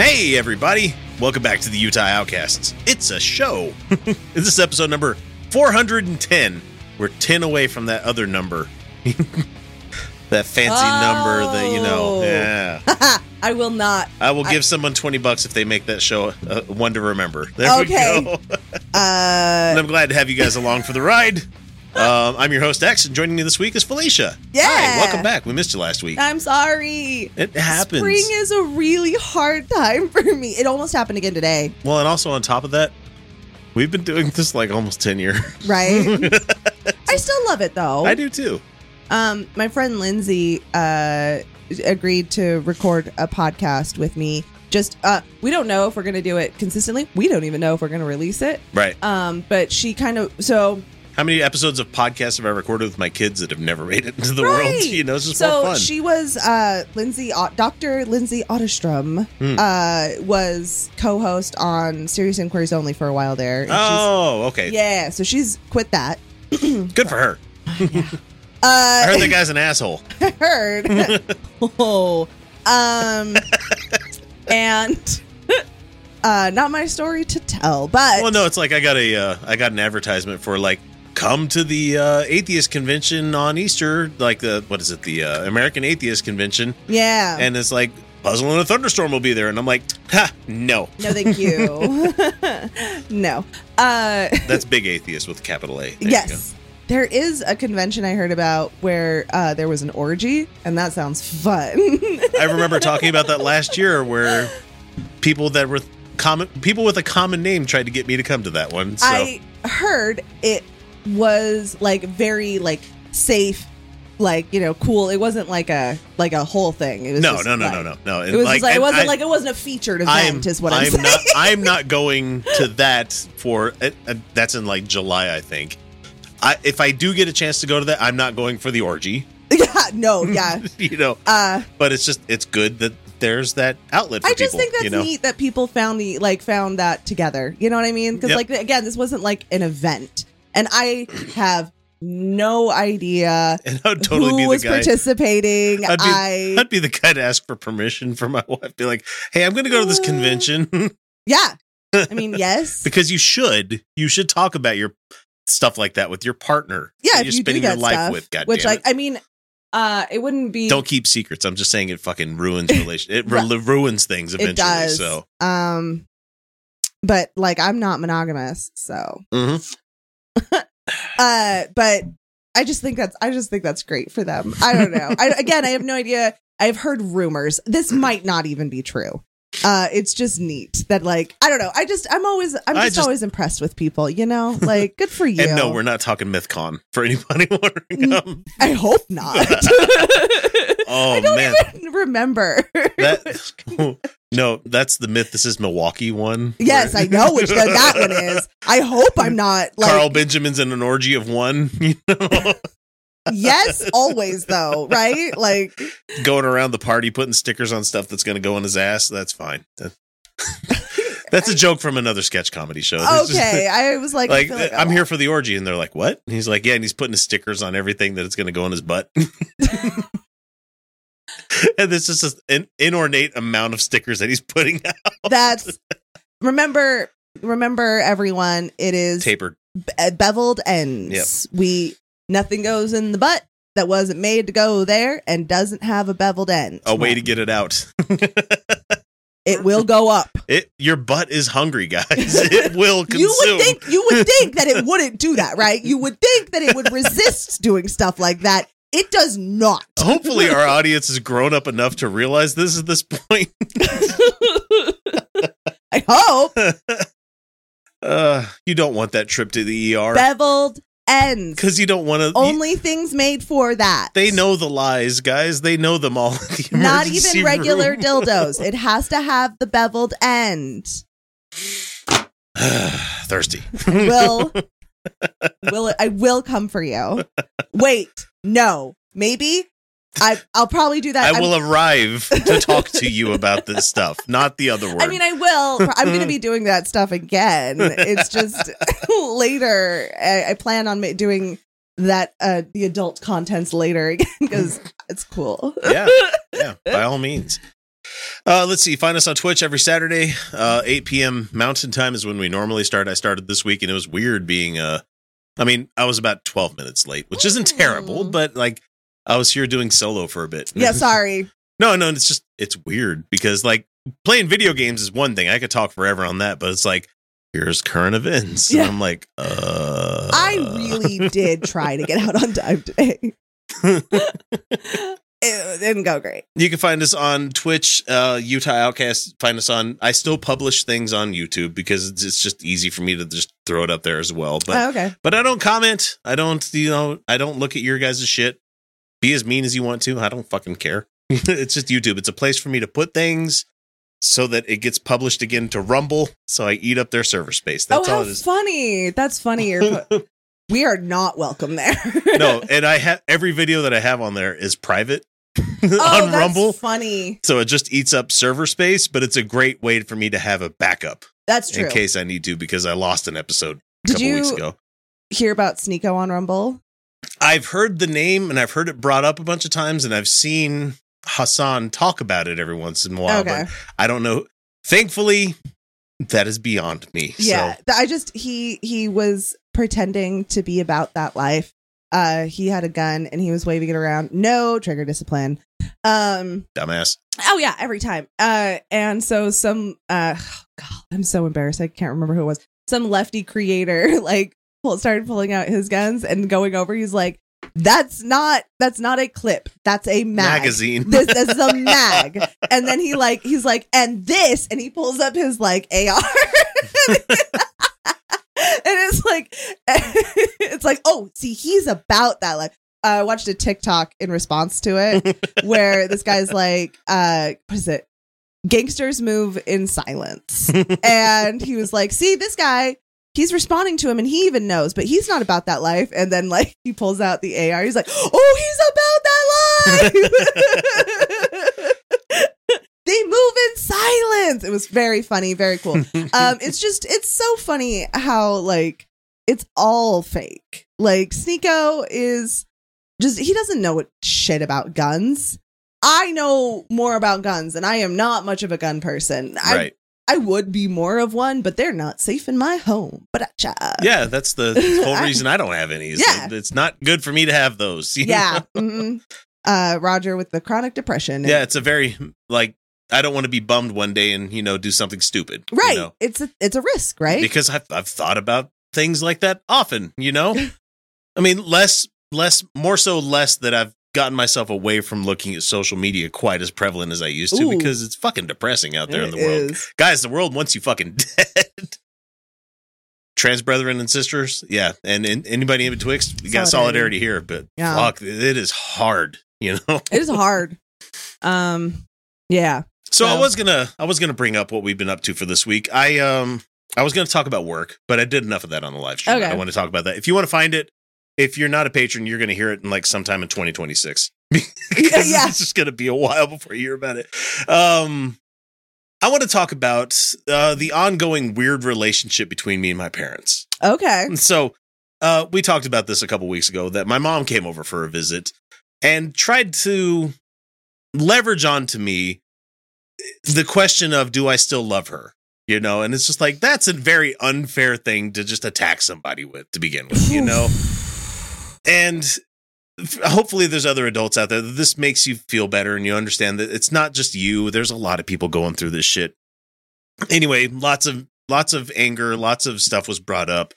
Hey everybody, welcome back to the Utah Outcasts. It's a show. This is episode number 410. We're 10 away from that other number. That fancy number that, you know, yeah. I will not. I will give someone $20 if they make that show one to remember. There we go. And I'm glad to have you guys along for the ride. I'm your host, X, and joining me this week is Felicia. Yeah. Hi, welcome back. We missed you last week. I'm sorry. It happens. Spring is a really hard time for me. It almost happened again today. Well, and also on top of that, we've been doing this like almost 10 years. Right? I still love it, though. I do, too. My friend Lindsay agreed to record a podcast with me. Just we don't know if we're going to do it consistently. We don't even know if we're going to release it. Right. But she kind of... so. How many episodes of podcasts have I recorded with my kids that have never made it into the world? You know, it's just more fun. So she was Dr. Lindsay Otterstrom was co-host on Serious Inquiries Only for a while there. And okay. Yeah, so she's quit that. Good for her. Yeah. I heard that guy's an asshole. I heard. And... not my story to tell, but... Well, no, it's like I got an advertisement for, like, come to the Atheist Convention on Easter, like the, what is it, the American Atheist Convention. Yeah. And it's like, Puzzle and a Thunderstorm will be there. And I'm like, ha, no. No, thank you. No. That's Big Atheist with capital A. There yes. There is a convention I heard about where there was an orgy, and that sounds fun. I remember talking about that last year where people that were... people with a common name tried to get me to come to that one. So. I heard it was like very like safe, like, you know, cool. It wasn't like a whole thing. It was no. It was like it wasn't it wasn't a featured event. I'm saying. I'm not going to that for that's in like July, I think. If I do get a chance to go to that, I'm not going for the orgy. Yeah. You know, but it's good that there's that outlet for people. I just think that's neat that people found that together. You know what I mean? Because again, this wasn't like an event, and I have no idea who was participating. I'd be the guy to ask for permission for my wife. Be like, hey, I'm going to go to this convention. Yeah, I mean, yes, because you should talk about your stuff like that with your partner. Yeah, if you're spending your life stuff, with. Goddamn, I mean. It wouldn't be. Don't keep secrets. I'm just saying it fucking ruins relationships. It ruins things eventually. It does. So, but like I'm not monogamous, so. Mm-hmm. But I just think that's great for them. I don't know. I have no idea. I've heard rumors. This might not even be true. It's just neat that like I don't know. I'm just always impressed with people, you know? Like good for you. And no, we're not talking MythCon for anybody wondering. I hope not. Oh I don't even remember. That's the myth. This is Milwaukee one. Yes, I know which one that one is. I hope I'm not like Carl Benjamin's in an orgy of one, you know. Yes, always though, right? Like going around the party putting stickers on stuff that's going to go in his ass. That's fine. That's a joke from another sketch comedy show. Okay, I was like I'm here for the orgy, and they're like, "What?" And he's like, "Yeah," and he's putting his stickers on everything that it's going to go in his butt. And it's just an inordinate amount of stickers that he's putting out. That's remember everyone. It is tapered, beveled ends. Yep. Nothing goes in the butt that wasn't made to go there and doesn't have a beveled end. A way to get it out. It will go up. Your butt is hungry, guys. It will consume. You would think that it wouldn't do that, right? You would think that it would resist doing stuff like that. It does not. Hopefully our audience has grown up enough to realize this at this point. I hope. You don't want that trip to the ER. Beveled ends. Because you don't want to. Only things made for that. They know the lies, guys. They know them all. The not even regular dildos. It has to have the beveled end. Thirsty. I will come for you. Wait, no, maybe I'll probably do that. I will arrive to talk to you about this stuff, not the other word. I mean, I will. I'm going to be doing that stuff again. It's just later. I plan on doing that the adult contents later again because it's cool. Yeah, by all means. Let's see. Find us on Twitch every Saturday, 8 p.m. Mountain Time is when we normally start. I started this week, and it was weird being. I was about 12 minutes late, which isn't terrible, but like I was here doing solo for a bit. Yeah, sorry. No, it's just it's weird because like playing video games is one thing. I could talk forever on that, but it's like here's current events. Yeah. And I'm like, I really did try to get out on time today. It didn't go great. You can find us on Twitch, Utah Outcasts. Find us on. I still publish things on YouTube because it's just easy for me to just throw it up there as well. But okay. But I don't comment. I don't. I don't look at your guys' shit. Be as mean as you want to. I don't fucking care. It's just YouTube. It's a place for me to put things so that it gets published again to Rumble. So I eat up their server space. That's all it is. Funny. That's funny. We are not welcome there. No, and I have every video that I have on there is private. On Rumble. That's funny. So it just eats up server space, but it's a great way for me to have a backup. That's true. In case I need to, because I lost an episode a couple weeks ago. Did you hear about Sneeko on Rumble? I've heard the name and I've heard it brought up a bunch of times, and I've seen Hassan talk about it every once in a while. Okay. But I don't know. Thankfully, that is beyond me. Yeah. So. I just he was pretending to be about that life. He had a gun and he was waving it around. No trigger discipline. Dumbass. Oh yeah, every time. And so some I'm so embarrassed. I can't remember who it was. Some lefty creator like started pulling out his guns and going over. He's like, that's not a clip. That's a magazine. This is a mag. And then he's like, and this, and he pulls up his like AR. And it's like, oh, see, he's about that life. I watched a TikTok in response to it where this guy's like, what is it? Gangsters move in silence. And he was like, see, this guy, he's responding to him and he even knows, but he's not about that life. And then like he pulls out the AR. He's like, oh, he's about that life. They move in silence. It was very funny, very cool. It's so funny how like it's all fake. Like Sneeko is just, he doesn't know shit about guns. I know more about guns, and I am not much of a gun person. Right. I would be more of one, but they're not safe in my home. Yeah, that's the whole reason I don't have any. Yeah. It's not good for me to have those. Yeah. Mm-hmm. Roger with the chronic depression. Yeah, it's a very like, I don't want to be bummed one day and, do something stupid. Right. You know? It's a risk, right? Because I've thought about things like that often, I mean, more so less that I've gotten myself away from looking at social media quite as prevalent as I used to. Ooh. Because it's fucking depressing out there in the world. Guys, the world wants you fucking dead. Trans brethren and sisters. Yeah. And anybody in betwixt, you got solidarity here, but fuck, it is hard, It is hard. Yeah. So I was gonna bring up what we've been up to for this week. I was gonna talk about work, but I did enough of that on the live stream. Okay. I want to talk about that. If you want to find it, if you're not a patron, you're gonna hear it in like sometime in 2026. It's just gonna be a while before you hear about it. I want to talk about the ongoing weird relationship between me and my parents. Okay. So we talked about this a couple weeks ago that my mom came over for a visit and tried to leverage onto me the question of, do I still love her? And it's just like, that's a very unfair thing to just attack somebody with to begin with, And hopefully there's other adults out there that this makes you feel better and you understand that it's not just you. There's a lot of people going through this shit. Anyway, lots of anger, lots of stuff was brought up,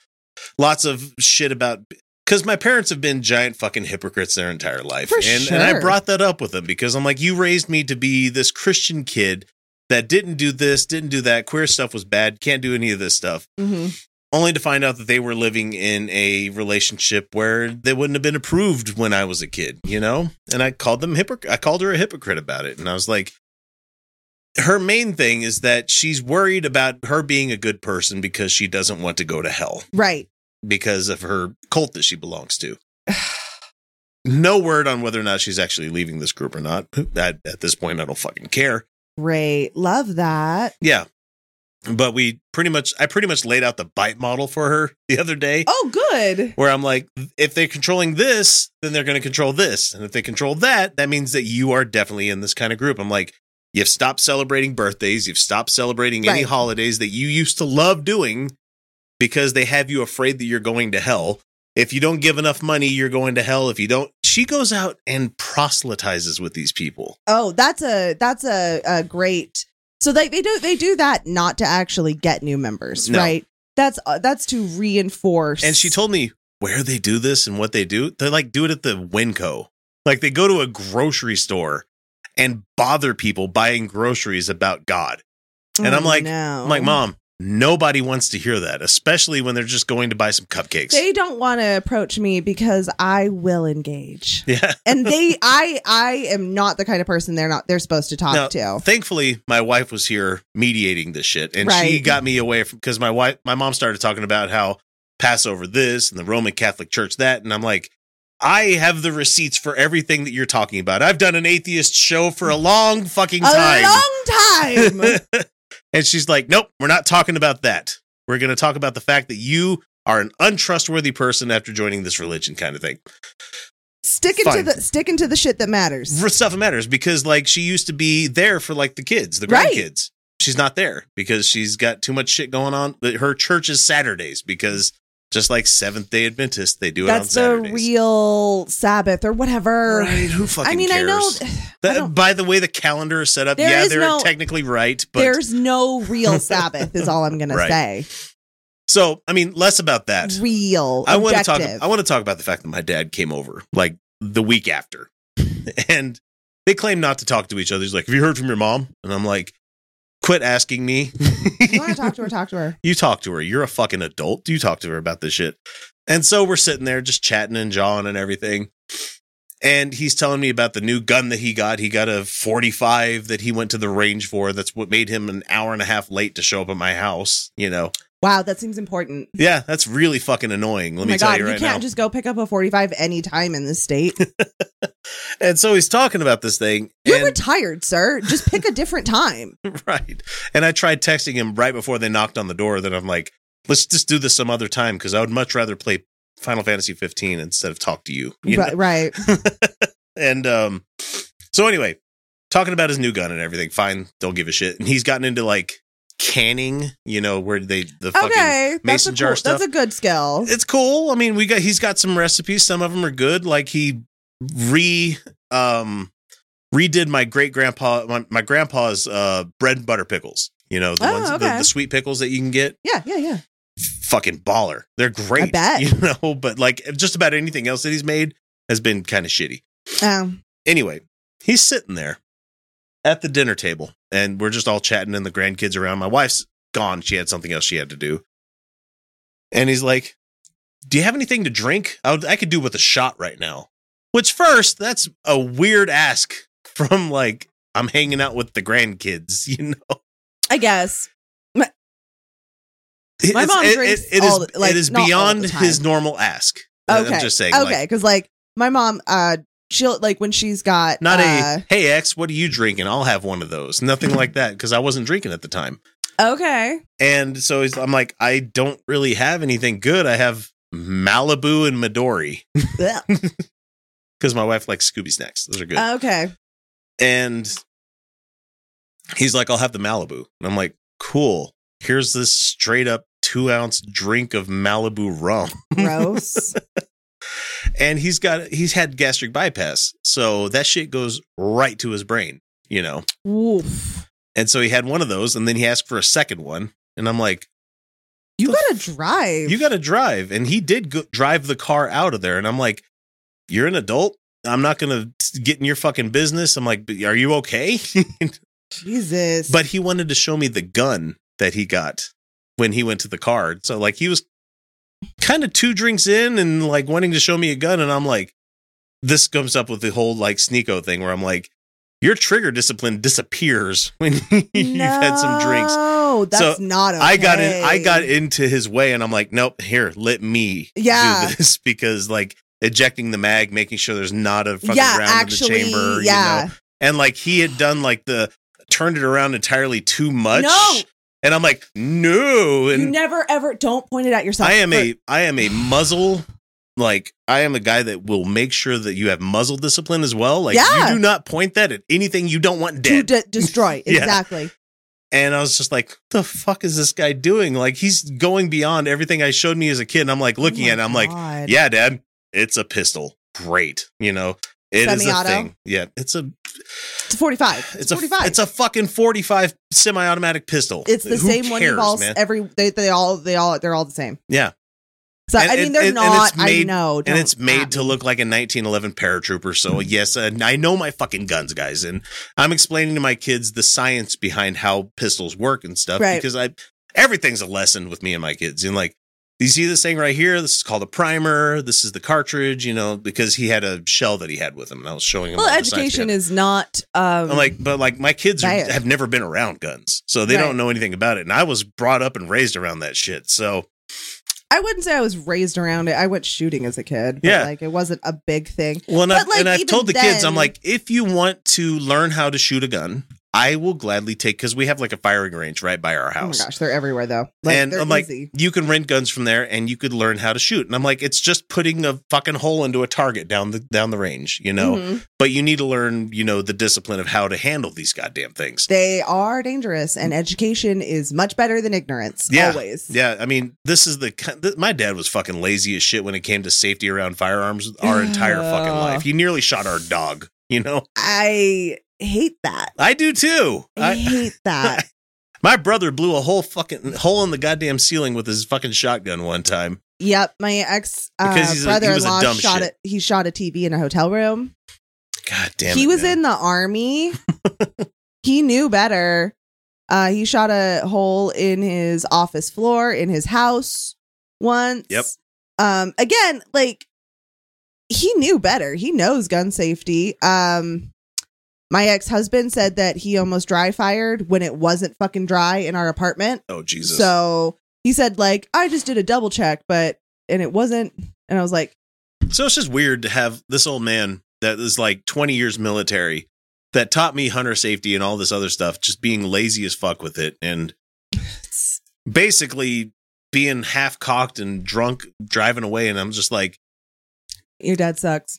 lots of shit about, because my parents have been giant fucking hypocrites their entire life. And I brought that up with them because I'm like, you raised me to be this Christian kid that didn't do this, didn't do that. Queer stuff was bad. Can't do any of this stuff. Mm-hmm. only to find out that they were living in a relationship where they wouldn't have been approved when I was a kid, you know? And I called them I called her a hypocrite about it. And I was like, her main thing is that she's worried about her being a good person because she doesn't want to go to hell. Right. Because of her cult that she belongs to. No word on whether or not she's actually leaving this group or not. At this point, I don't fucking care. Right. Love that. Yeah. But I pretty much laid out the bite model for her the other day. Oh, good. Where I'm like, if they're controlling this, then they're going to control this. And if they control that, that means that you are definitely in this kind of group. I'm like, you've stopped celebrating birthdays. You've stopped celebrating any holidays that you used to love doing because they have you afraid that you're going to hell. If you don't give enough money, you're going to hell. If you don't, she goes out and proselytizes with these people. Oh, that's a great. So they do that not to actually get new members, right? That's to reinforce. And she told me where they do this and what they do. They like do it at the Winco. Like they go to a grocery store and bother people buying groceries about God. And I'm like, Mom, nobody wants to hear that, especially when they're just going to buy some cupcakes. They don't want to approach me because I will engage. Yeah. And I am not the kind of person they're supposed to talk to. Thankfully, my wife was here mediating this shit, and she got me away from, because my mom started talking about how Passover this and the Roman Catholic Church that, and I'm like, I have the receipts for everything that you're talking about. I've done an atheist show for a long fucking time. A long time. And she's like, nope, we're not talking about that. We're going to talk about the fact that you are an untrustworthy person after joining this religion kind of thing. Sticking to the shit that matters. For stuff that matters, because like she used to be there for like the kids, the grandkids. She's not there because she's got too much shit going on. Her church is Saturdays because just like Seventh-day Adventists, they do it on Saturdays. That's the real Sabbath or whatever. Right, who fucking cares? I mean, cares? I know. By the way, the calendar is set up, they're technically right. But there's no real Sabbath is all I'm going to say. So, I mean, less about that. Real I want to talk about the fact that my dad came over like the week after. And they claim not to talk to each other. He's like, have you heard from your mom? And I'm like, quit asking me. You want to talk to her? Talk to her. You talk to her. You're a fucking adult. You talk to her about this shit. And so we're sitting there just chatting and jawing and everything. And he's telling me about the new gun that he got. He got a 45 that he went to the range for. That's what made him an hour and a half late to show up at my house, you know. Wow, that seems important. Yeah, that's really fucking annoying. Let me tell you right now. You can't just go pick up a 45 anytime in this state. And so he's talking about this thing. You're retired, sir. Just pick a different time. Right. And I tried texting him right before they knocked on the door that I'm like, let's just do this some other time because I would much rather play Final Fantasy 15 instead of talk to you. Right. And so anyway, talking about his new gun and everything. Fine. Don't give a shit. And he's gotten into like canning, you know, where the fucking mason jar stuff. That's a good skill. It's cool. I mean, he's got some recipes. Some of them are good. Like he redid my great grandpa, my grandpa's bread and butter pickles. You know, the sweet pickles that you can get. Yeah. Fucking baller. They're great. I bet. You know, but like just about anything else that he's made has been kind of shitty. Anyway, he's sitting there at the dinner table, and we're just all chatting and the grandkids around. My wife's gone. She had something else she had to do. And he's like, do you have anything to drink? I could do with a shot right now. Which first, that's a weird ask from like, I'm hanging out with the grandkids, you know? I guess. My mom drinks it is beyond his normal ask. Okay. I'm just saying. Okay, because like my mom, she'll like when she's got hey ex, what are you drinking? I'll have one of those. Nothing like that because I wasn't drinking at the time. Okay. And so I'm like, I don't really have anything good. I have Malibu and Midori because my wife likes Scooby snacks. Those are good. Okay. And he's like, I'll have the Malibu, and I'm like, cool. Here's this straight up 2-ounce drink of Malibu rum. Gross. And he's had gastric bypass. So that shit goes right to his brain, you know? Oof. And so he had one of those, and then he asked for a second one. And I'm like, you got to drive. And he did drive the car out of there. And I'm like, you're an adult. I'm not going to get in your fucking business. I'm like, are you okay? Jesus. But he wanted to show me the gun that he got when he went to the card. So like he was kind of two drinks in and like wanting to show me a gun. And I'm like, this comes up with the whole like Sneeko thing where I'm like, your trigger discipline disappears when you've had some drinks. Oh, that's so not okay. I got into his way and I'm like, nope, here, let me do this, because like ejecting the mag, making sure there's not a fucking round in the chamber, you know. And like he had done like the turned it around entirely too much. No. And I'm like, no. And you never ever don't point it at yourself. I am a muzzle. Like, I am a guy that will make sure that you have muzzle discipline as well. Like, you do not point that at anything you don't want dead. To destroy. Exactly. And I was just like, what the fuck is this guy doing? Like, he's going beyond everything I showed me as a kid. And I'm like, looking at it, I'm like, yeah, Dad, it's a pistol. Great. You know, it semi-auto. Is a thing. Yeah, it's a... It's a 45. It's a 45. It's a fucking 45 semi-automatic pistol. It's the one you balls every... They're all the same. Yeah. So, and, I mean, they're not, made, I know. And it's made to look like a 1911 paratrooper. So, yes, I know my fucking guns, guys. And I'm explaining to my kids the science behind how pistols work and stuff. Right. Because everything's a lesson with me and my kids. And, like, you see this thing right here? This is called a primer. This is the cartridge, you know, because he had a shell that he had with him. And I was showing him. Well, education is not. I'm like, but, like, my kids have never been around guns. So, they don't know anything about it. And I was brought up and raised around that shit. So. I wouldn't say I was raised around it. I went shooting as a kid. But like it wasn't a big thing. Well, and I've told the kids, I'm like, if you want to learn how to shoot a gun, I will gladly take, because we have like a firing range right by our house. Oh my gosh, they're everywhere though. Like, and I'm like, you can rent guns from there and you could learn how to shoot. And I'm like, it's just putting a fucking hole into a target down the range, you know. Mm-hmm. But you need to learn, you know, the discipline of how to handle these goddamn things. They are dangerous, and education is much better than ignorance. Yeah. Always. Yeah. I mean, this is my dad was fucking lazy as shit when it came to safety around firearms our entire fucking life. He nearly shot our dog, you know. I hate that. I do too. I hate that. My brother blew a whole fucking hole in the goddamn ceiling with his fucking shotgun one time. Yep, my ex brother-in-law he shot a TV in a hotel room. God damn. He was in the army. He knew better. He shot a hole in his office floor in his house once. Yep. Again, like he knew better. He knows gun safety. My ex-husband said that he almost dry fired when it wasn't fucking dry in our apartment. Oh, Jesus. So he said, like, I just did a double check, and it wasn't. And I was like. So it's just weird to have this old man that is like 20 years military that taught me hunter safety and all this other stuff, just being lazy as fuck with it. And basically being half cocked and drunk, driving away. And I'm just like. Your dad sucks.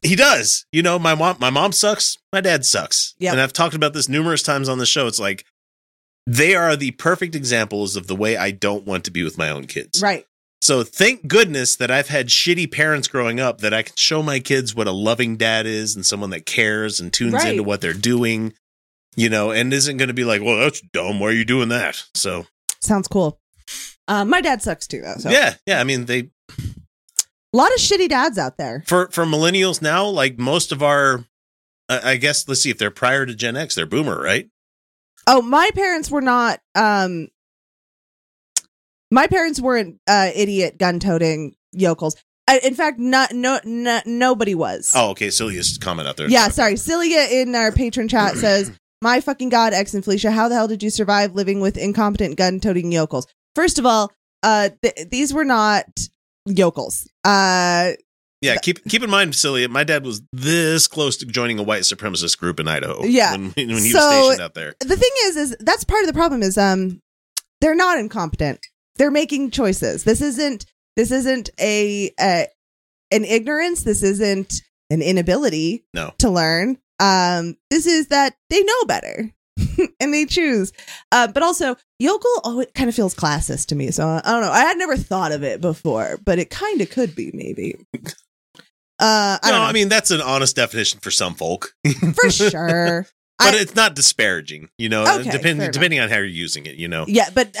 He does. You know, my mom sucks. My dad sucks. Yep. And I've talked about this numerous times on the show. It's like they are the perfect examples of the way I don't want to be with my own kids. Right. So thank goodness that I've had shitty parents growing up that I can show my kids what a loving dad is and someone that cares and tunes into what they're doing, you know, and isn't going to be like, well, that's dumb. Why are you doing that? So. Sounds cool. My dad sucks too, though. So. Yeah. Yeah. I mean, a lot of shitty dads out there. For millennials now, like most of our, I guess, let's see, if they're prior to Gen X, they're boomer, right? Oh, my parents were not. My parents weren't idiot gun-toting yokels. In fact, nobody was. Oh, okay. Celia's comment out there. Yeah, sorry. Celia in our patron chat says, "My fucking God, X and Felicia, how the hell did you survive living with incompetent gun-toting yokels?" First of all, these were not. Yokels. Yeah, keep in mind, Celia, my dad was this close to joining a white supremacist group in Idaho. Yeah, when he was stationed out there. The thing is that's part of the problem is they're not incompetent. They're making choices. This isn't an ignorance. This isn't an inability to learn. This is that they know better. And they choose. But also, yokel, it kind of feels classist to me. So I don't know. I had never thought of it before, but it kind of could be, maybe. I mean, that's an honest definition for some folk. For sure. But it's not disparaging, you know, okay, depending on how you're using it, you know. Yeah, but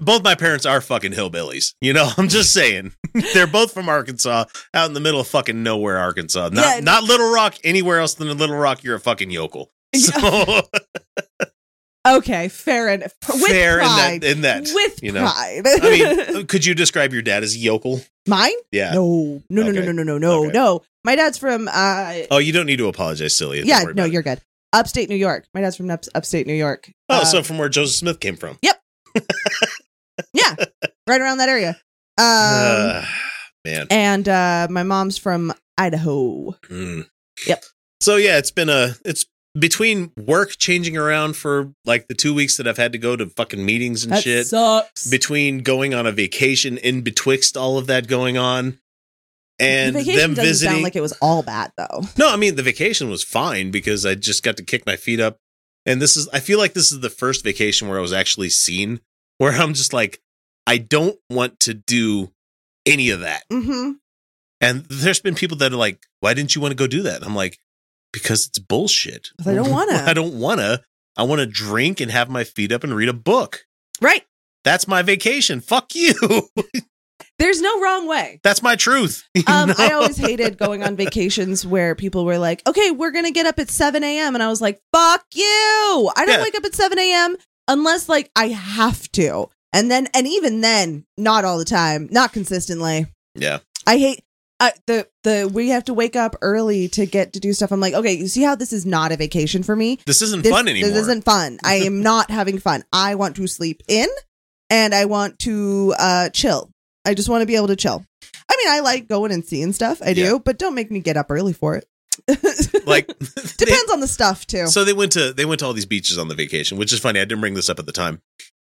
both my parents are fucking hillbillies, you know. I'm just saying. They're both from Arkansas, out in the middle of fucking nowhere, Arkansas. Not Little Rock, anywhere else than Little Rock, you're a fucking yokel. So. Okay, fair enough. With pride. I mean, could you describe your dad as a yokel? Mine? Yeah. No. My dad's from... Oh, you don't need to apologize, silly. Yeah, no, you're good. Upstate New York. My dad's from upstate New York. Oh, so from where Joseph Smith came from. Yep. Yeah, right around that area. Man. And my mom's from Idaho. Mm. Yep. So, yeah, it's between work changing around for like the 2 weeks that I've had to go to fucking meetings and that shit sucks. Between going on a vacation in betwixt all of that going on and the them doesn't visiting sound like it was all bad though. No, I mean, the vacation was fine because I just got to kick my feet up. And I feel like this is the first vacation where I was actually seen where I'm just like, I don't want to do any of that. Mm-hmm. And there's been people that are like, why didn't you want to go do that? And I'm like, because it's bullshit. I don't want to. I want to drink and have my feet up and read a book. Right. That's my vacation. Fuck you. There's no wrong way. That's my truth. I always hated going on vacations where people were like, okay, we're going to get up at 7 a.m. And I was like, fuck you. I don't wake up at 7 a.m. unless like I have to. And even then, not all the time, not consistently. Yeah. I hate... we have to wake up early to get to do stuff. I'm like, okay, you see how this is not a vacation for me? This isn't fun anymore. This isn't fun. I am not having fun. I want to sleep in and I want to chill. I just want to be able to chill. I mean, I like going and seeing stuff. I do, but don't make me get up early for it. Like depends on the stuff too. So they went to all these beaches on the vacation, which is funny. I didn't bring this up at the time.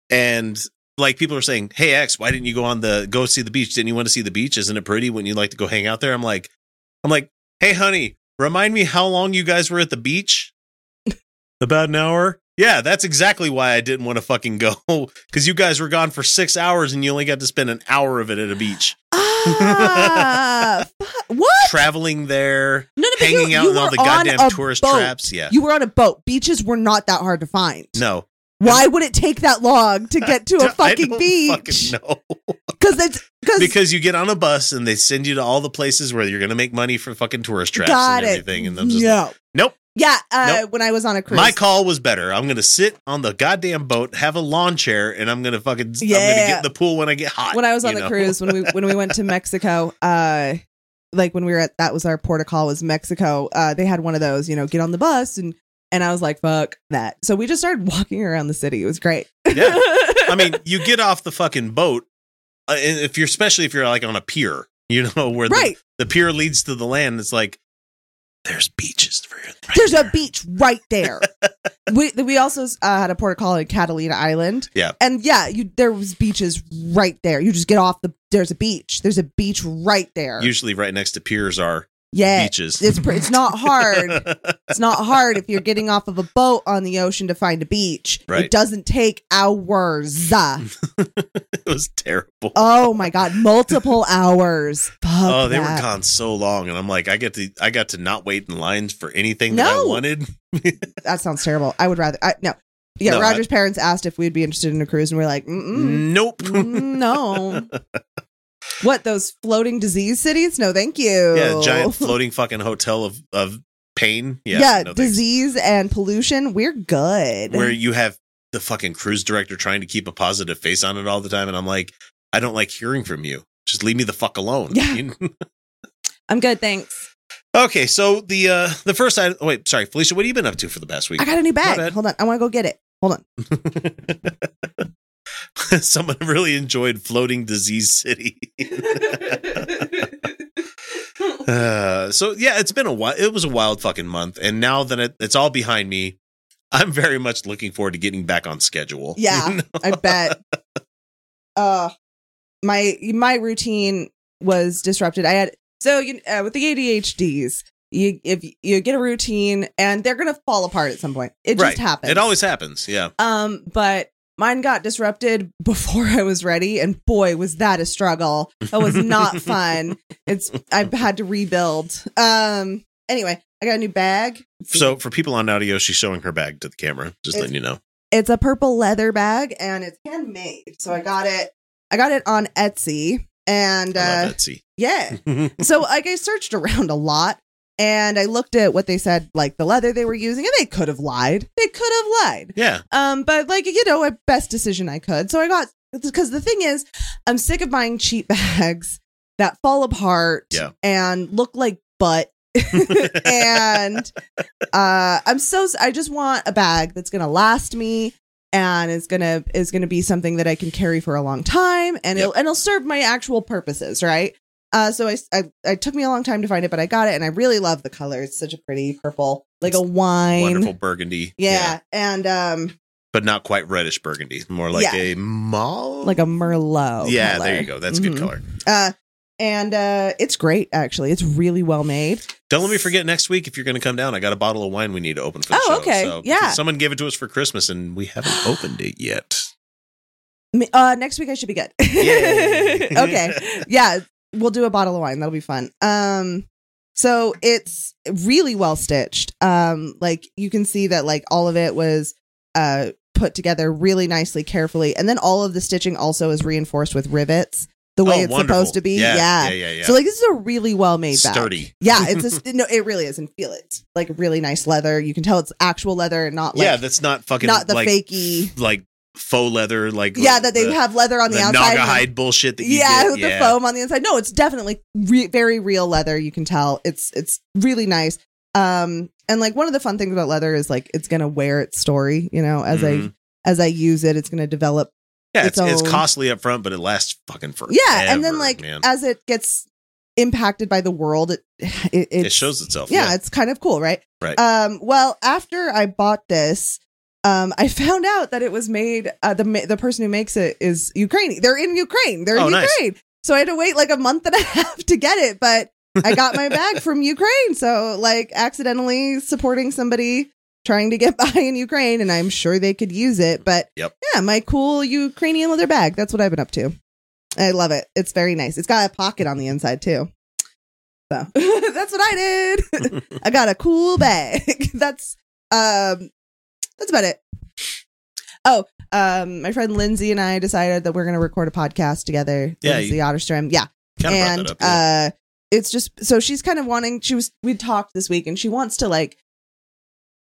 And like people are saying, hey, X, why didn't you go see the beach? Didn't you want to see the beach? Isn't it pretty? Wouldn't you like to go hang out there? I'm like, hey, honey, remind me how long you guys were at the beach? About an hour. Yeah, that's exactly why I didn't want to fucking go. Because you guys were gone for 6 hours and you only got to spend an hour of it at a beach. What? Traveling there, hanging out in all the goddamn tourist traps. Yeah, you were on a boat. Beaches were not that hard to find. No. Why would it take that long to get to a fucking beach? No, because you get on a bus and they send you to all the places where you're going to make money for fucking tourist traps and everything. And I'm just like, nope. Yeah. Nope. When I was on a cruise, my call was better. I'm going to sit on the goddamn boat, have a lawn chair, and I'm going to fucking I'm going to get in the pool when I get hot. When I was on the cruise, when we went to Mexico, like when we were that was our port of call was Mexico. They had one of those, get on the bus and. And I was like, fuck that. So we just started walking around the city. It was great. Yeah. I mean, you get off the fucking boat. Especially if you're like on a pier, where the pier leads to the land. It's like, there's beaches. There's a beach right there. we also had a port call in Catalina Island. Yeah. And there was beaches right there. You just get off there's a beach. There's a beach right there. Usually right next to piers are. Yeah, beaches. It's not hard. It's not hard if you're getting off of a boat on the ocean to find a beach. Right. It doesn't take hours. It was terrible. Oh my God, multiple hours. Fuck they were gone so long, and I'm like, I got to not wait in lines for anything that I wanted. That sounds terrible. I would rather no. Yeah, no, Roger's parents asked if we'd be interested in a cruise, and we're like, nope, no. What, those floating disease cities? No, thank you. Yeah, giant floating fucking hotel of pain. Yeah, no disease and pollution. We're good. Where you have the fucking cruise director trying to keep a positive face on it all the time. And I'm like, I don't like hearing from you. Just leave me the fuck alone. Yeah. I'm good, thanks. Okay, so the first item. Wait, sorry, Felicia, what have you been up to for the past week? I got a new bag. Hold on. I want to go get it. Hold on. Someone really enjoyed floating disease city. So yeah, it's been a while. It was a wild fucking month. And now that it's all behind me, I'm very much looking forward to getting back on schedule. Yeah, I bet. My routine was disrupted. With the ADHDs, if you get a routine and they're going to fall apart at some point, it just happens. It always happens. Yeah. But mine got disrupted before I was ready, and boy, was that a struggle. That was not fun. I've had to rebuild. Anyway, I got a new bag. So for people on audio, she's showing her bag to the camera. Just letting you know. It's a purple leather bag, and it's handmade. So I got it. I got it on Etsy, and I love Etsy. Yeah. So like I searched around a lot, And I looked at what they said, like the leather they were using, and they could have lied. They could have lied. Yeah. But like, you know, a best decision I could. So I got, because the thing is, I'm sick of buying cheap bags that fall apart and look like butt. And I just want a bag that's going to last me and is going to be something that I can carry for a long time, and it'll serve my actual purposes. Right. So it took me a long time to find it, but I got it, and I really love the color. It's such a pretty purple, like it's a wine. Wonderful burgundy. Yeah. And but not quite reddish burgundy, more like a mauve. Like a Merlot. Yeah, color. There you go. That's a good color. And it's great, actually. It's really well made. Don't let me forget next week if you're going to come down. I got a bottle of wine we need to open for the show. Oh, okay. So, yeah. Someone gave it to us for Christmas, and we haven't opened it yet. Next week I should be good. Okay. Yeah. We'll do a bottle of wine. That'll be fun. So it's really well stitched. Like you can see that like all of it was put together really nicely, carefully. And then all of the stitching also is reinforced with rivets the way it's wonderful. Supposed to be. Yeah. So like this is a really well made bag. Sturdy. Yeah, it really is, and feel it. Like really nice leather. You can tell it's actual leather and not like that's not fucking not the like, fakey like faux leather, like that they have leather on the outside, Naga hide bullshit that you get. With the foam on the inside. No, it's definitely very real leather. You can tell it's really nice. And like one of the fun things about leather is like it's gonna wear its story. You know, as I use it, it's gonna develop. Yeah, it's costly up front, but it lasts fucking forever. Yeah, and then like as it gets impacted by the world, it shows itself. Yeah, it's kind of cool, right? Right. Well, after I bought this. I found out that it was made. The person who makes it is Ukrainian. They're in Ukraine. They're in Ukraine. Nice. So I had to wait like a month and a half to get it. But I got my bag from Ukraine. So like accidentally supporting somebody trying to get by in Ukraine, and I'm sure they could use it. But yeah, my cool Ukrainian leather bag. That's what I've been up to. I love it. It's very nice. It's got a pocket on the inside too. So that's what I did. I got a cool bag. That's about it. Oh, my friend Lindsay and I decided that we're going to record a podcast together. Yeah, Lindsay Otterstrom. Yeah. And up, it's just so she's kind of wanting. We talked this week, and she wants to like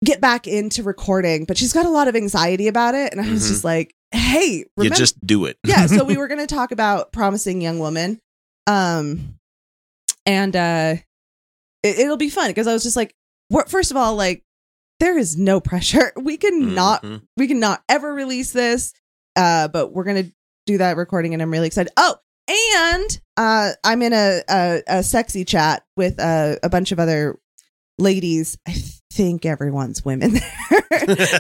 get back into recording, but she's got a lot of anxiety about it. And I was just like, hey, remember? You just do it. Yeah. So we were going to talk about Promising Young Woman, and it'll be fun because I was just like, first of all, like. There is no pressure. We cannot ever release this, but we're going to do that recording, and I'm really excited. Oh, and I'm in a sexy chat with a bunch of other ladies. I think everyone's women there.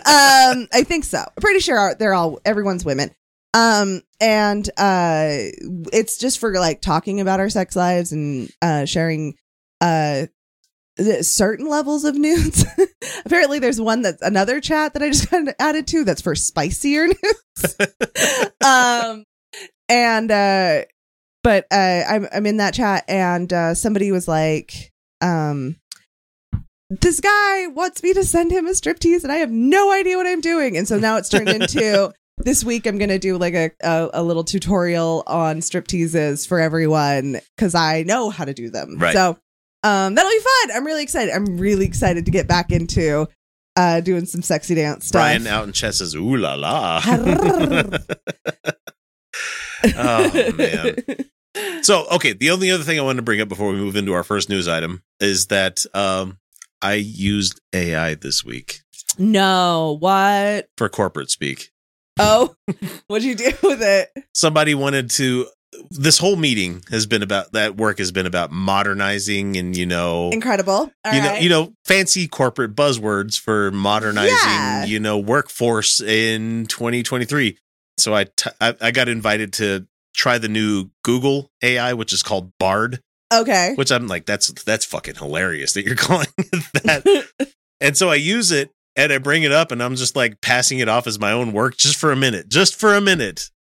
I think so. I'm pretty sure everyone's women. And it's just for like talking about our sex lives and sharing certain levels of nudes. Apparently there's another chat that I just kind of added to that's for spicier nudes. But I'm in that chat, and somebody was like, this guy wants me to send him a striptease, and I have no idea what I'm doing. And so now it's turned into this week I'm going to do like a little tutorial on stripteases for everyone because I know how to do them. Right. So that'll be fun. I'm really excited to get back into doing some sexy dance stuff. Brian out in chess says ooh la la. Oh man. So okay, the only other thing I wanted to bring up before we move into our first news item is that I used AI this week. No, what? For corporate speak. Oh, what'd you do with it? Somebody wanted to. This whole meeting has been about that work has been about modernizing and, you know, incredible, you know, fancy corporate buzzwords for modernizing, you know, workforce in 2023. So I got invited to try the new Google AI, which is called Bard. Okay. Which I'm like, that's fucking hilarious that you're calling it that. And so I use it. And I bring it up, and I'm just like passing it off as my own work just for a minute.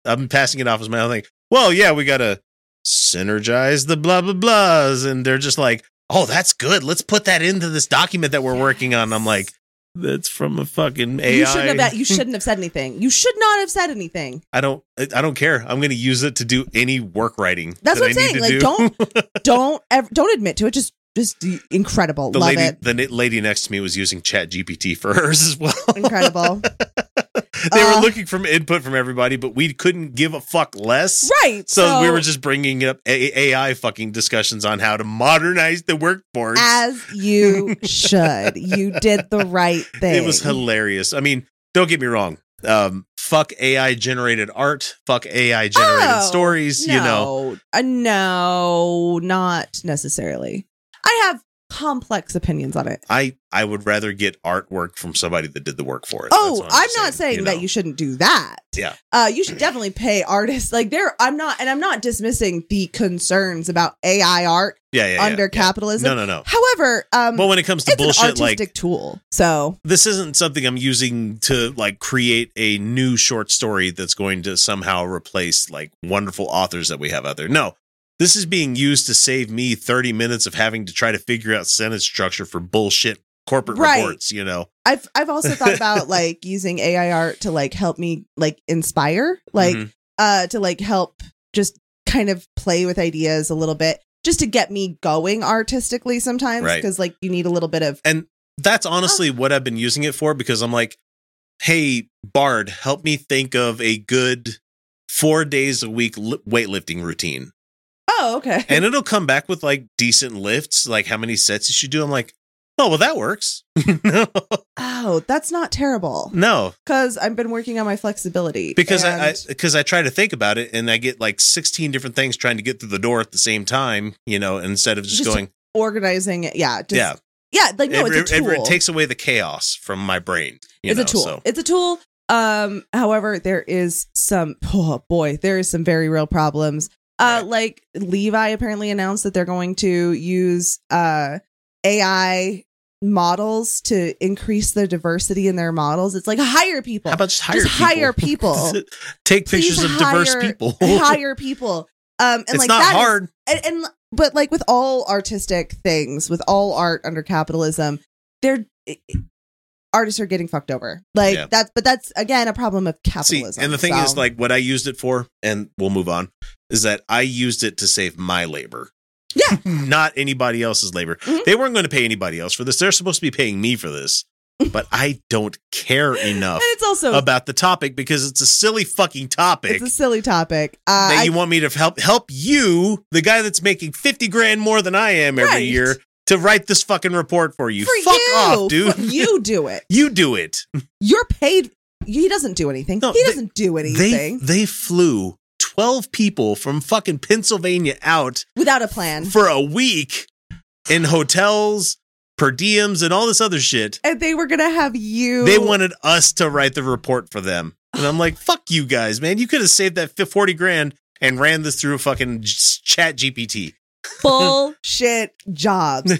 I'm passing it off as my own thing. Well, yeah, we got to synergize the blah, blah, blahs. And they're just like, oh, that's good. Let's put that into this document that we're working on. I'm like, that's from a fucking AI. You shouldn't have said anything. You should not have said anything. I don't care. I'm going to use it to do any work writing. That's what I'm saying. Like, do. Don't admit to it. Just Just incredible. The lady next to me was using Chat GPT for hers as well. Incredible. They were looking for input from everybody, but we couldn't give a fuck less. Right. So we were just bringing up AI fucking discussions on how to modernize the workforce. As you should. You did the right thing. It was hilarious. I mean, don't get me wrong. Fuck AI generated art. Fuck AI generated stories. No, you know, no, not necessarily. I have complex opinions on it. I would rather get artwork from somebody that did the work for it. Oh, I'm not saying you know, that you shouldn't do that. Yeah, you should definitely pay artists. Like I'm not dismissing the concerns about AI art. Under capitalism. No. However, well, when it comes to bullshit, it's an artistic tool. So this isn't something I'm using to like create a new short story that's going to somehow replace like wonderful authors that we have out there. No. This is being used to save me 30 minutes of having to try to figure out sentence structure for bullshit corporate reports, you know. I've also thought about like using AI art to like help me like inspire, like to like help just kind of play with ideas a little bit, just to get me going artistically sometimes, because like you need a little bit of. And that's honestly what I've been using it for, because I'm like, hey, Bard, help me think of a good 4 days a week weightlifting routine. Oh, okay. And it'll come back with like decent lifts, like how many sets you should do. I'm like, oh, well, that works. Oh, that's not terrible. No. Because I've been working on my flexibility. Because I try to think about it and I get like 16 different things trying to get through the door at the same time, you know, instead of just going. Organizing it. Yeah. Yeah. Like, no, it's a tool. It takes away the chaos from my brain. It's a tool. So. It's a tool. However, there is some very real problems. Like Levi apparently announced that they're going to use AI models to increase the diversity in their models. It's like hire people. How about just hire people? Take pictures of diverse people. Hire people. And it's like, not hard. But like with all artistic things, with all art under capitalism, artists are getting fucked over. Like that's again a problem of capitalism. See, and the thing is, like what I used it for, and we'll move on, is that I used it to save my labor. Yeah. Not anybody else's labor. Mm-hmm. They weren't going to pay anybody else for this. They're supposed to be paying me for this. But I don't care enough about the topic because it's a silly fucking topic. It's a silly topic. That you want me to help you, the guy that's making 50 grand more than I am every year, to write this fucking report for you. Fuck off, dude. You do it. You do it. You're paid. He doesn't do anything. No, he doesn't do anything. They flew 12 people from fucking Pennsylvania out without a plan for a week in hotels, per diems, and all this other shit. And they were going to have you. They wanted us to write the report for them. And I'm like, fuck you guys, man. You could have saved that 40 grand and ran this through fucking Chat GPT. Bullshit jobs.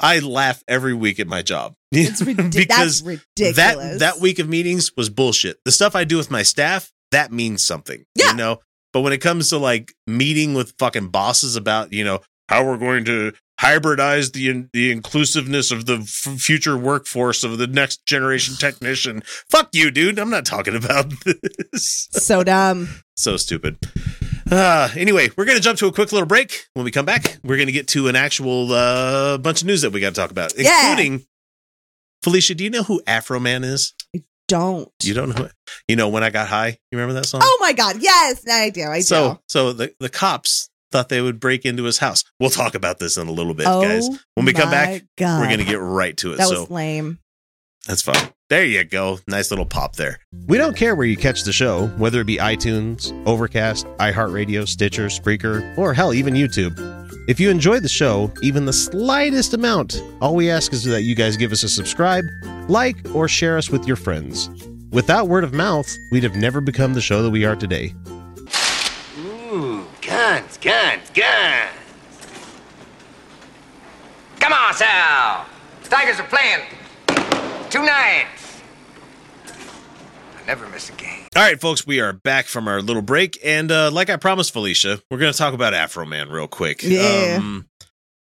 I laugh every week at my job. It's that's ridiculous. That week of meetings was bullshit. The stuff I do with my staff, that means something, you know? But when it comes to like meeting with fucking bosses about, you know, how we're going to hybridize the inclusiveness of the future workforce of the next generation technician. Fuck you, dude. I'm not talking about this. So dumb. So stupid. Anyway, we're going to jump to a quick little break. When we come back, we're going to get to an actual bunch of news that we got to talk about, including Felicia. Do you know who Afroman is? You don't know it. You know, When I Got High, you remember that song? Oh my God. Yes, I do. So the cops thought they would break into his house. We'll talk about this in a little bit, guys. When we come back, we're going to get right to it. That was lame. That's fine. There you go. Nice little pop there. We don't care where you catch the show, whether it be iTunes, Overcast, iHeartRadio, Stitcher, Spreaker, or hell, even YouTube. If you enjoyed the show, even the slightest amount, all we ask is that you guys give us a subscribe, like, or share us with your friends. Without word of mouth, we'd have never become the show that we are today. Ooh, guns. Come on, Sal. Tigers are playing. 2-9. Never miss a game. All right, folks, we are back from our little break. And like I promised, Felicia, we're going to talk about Afroman real quick. Yeah.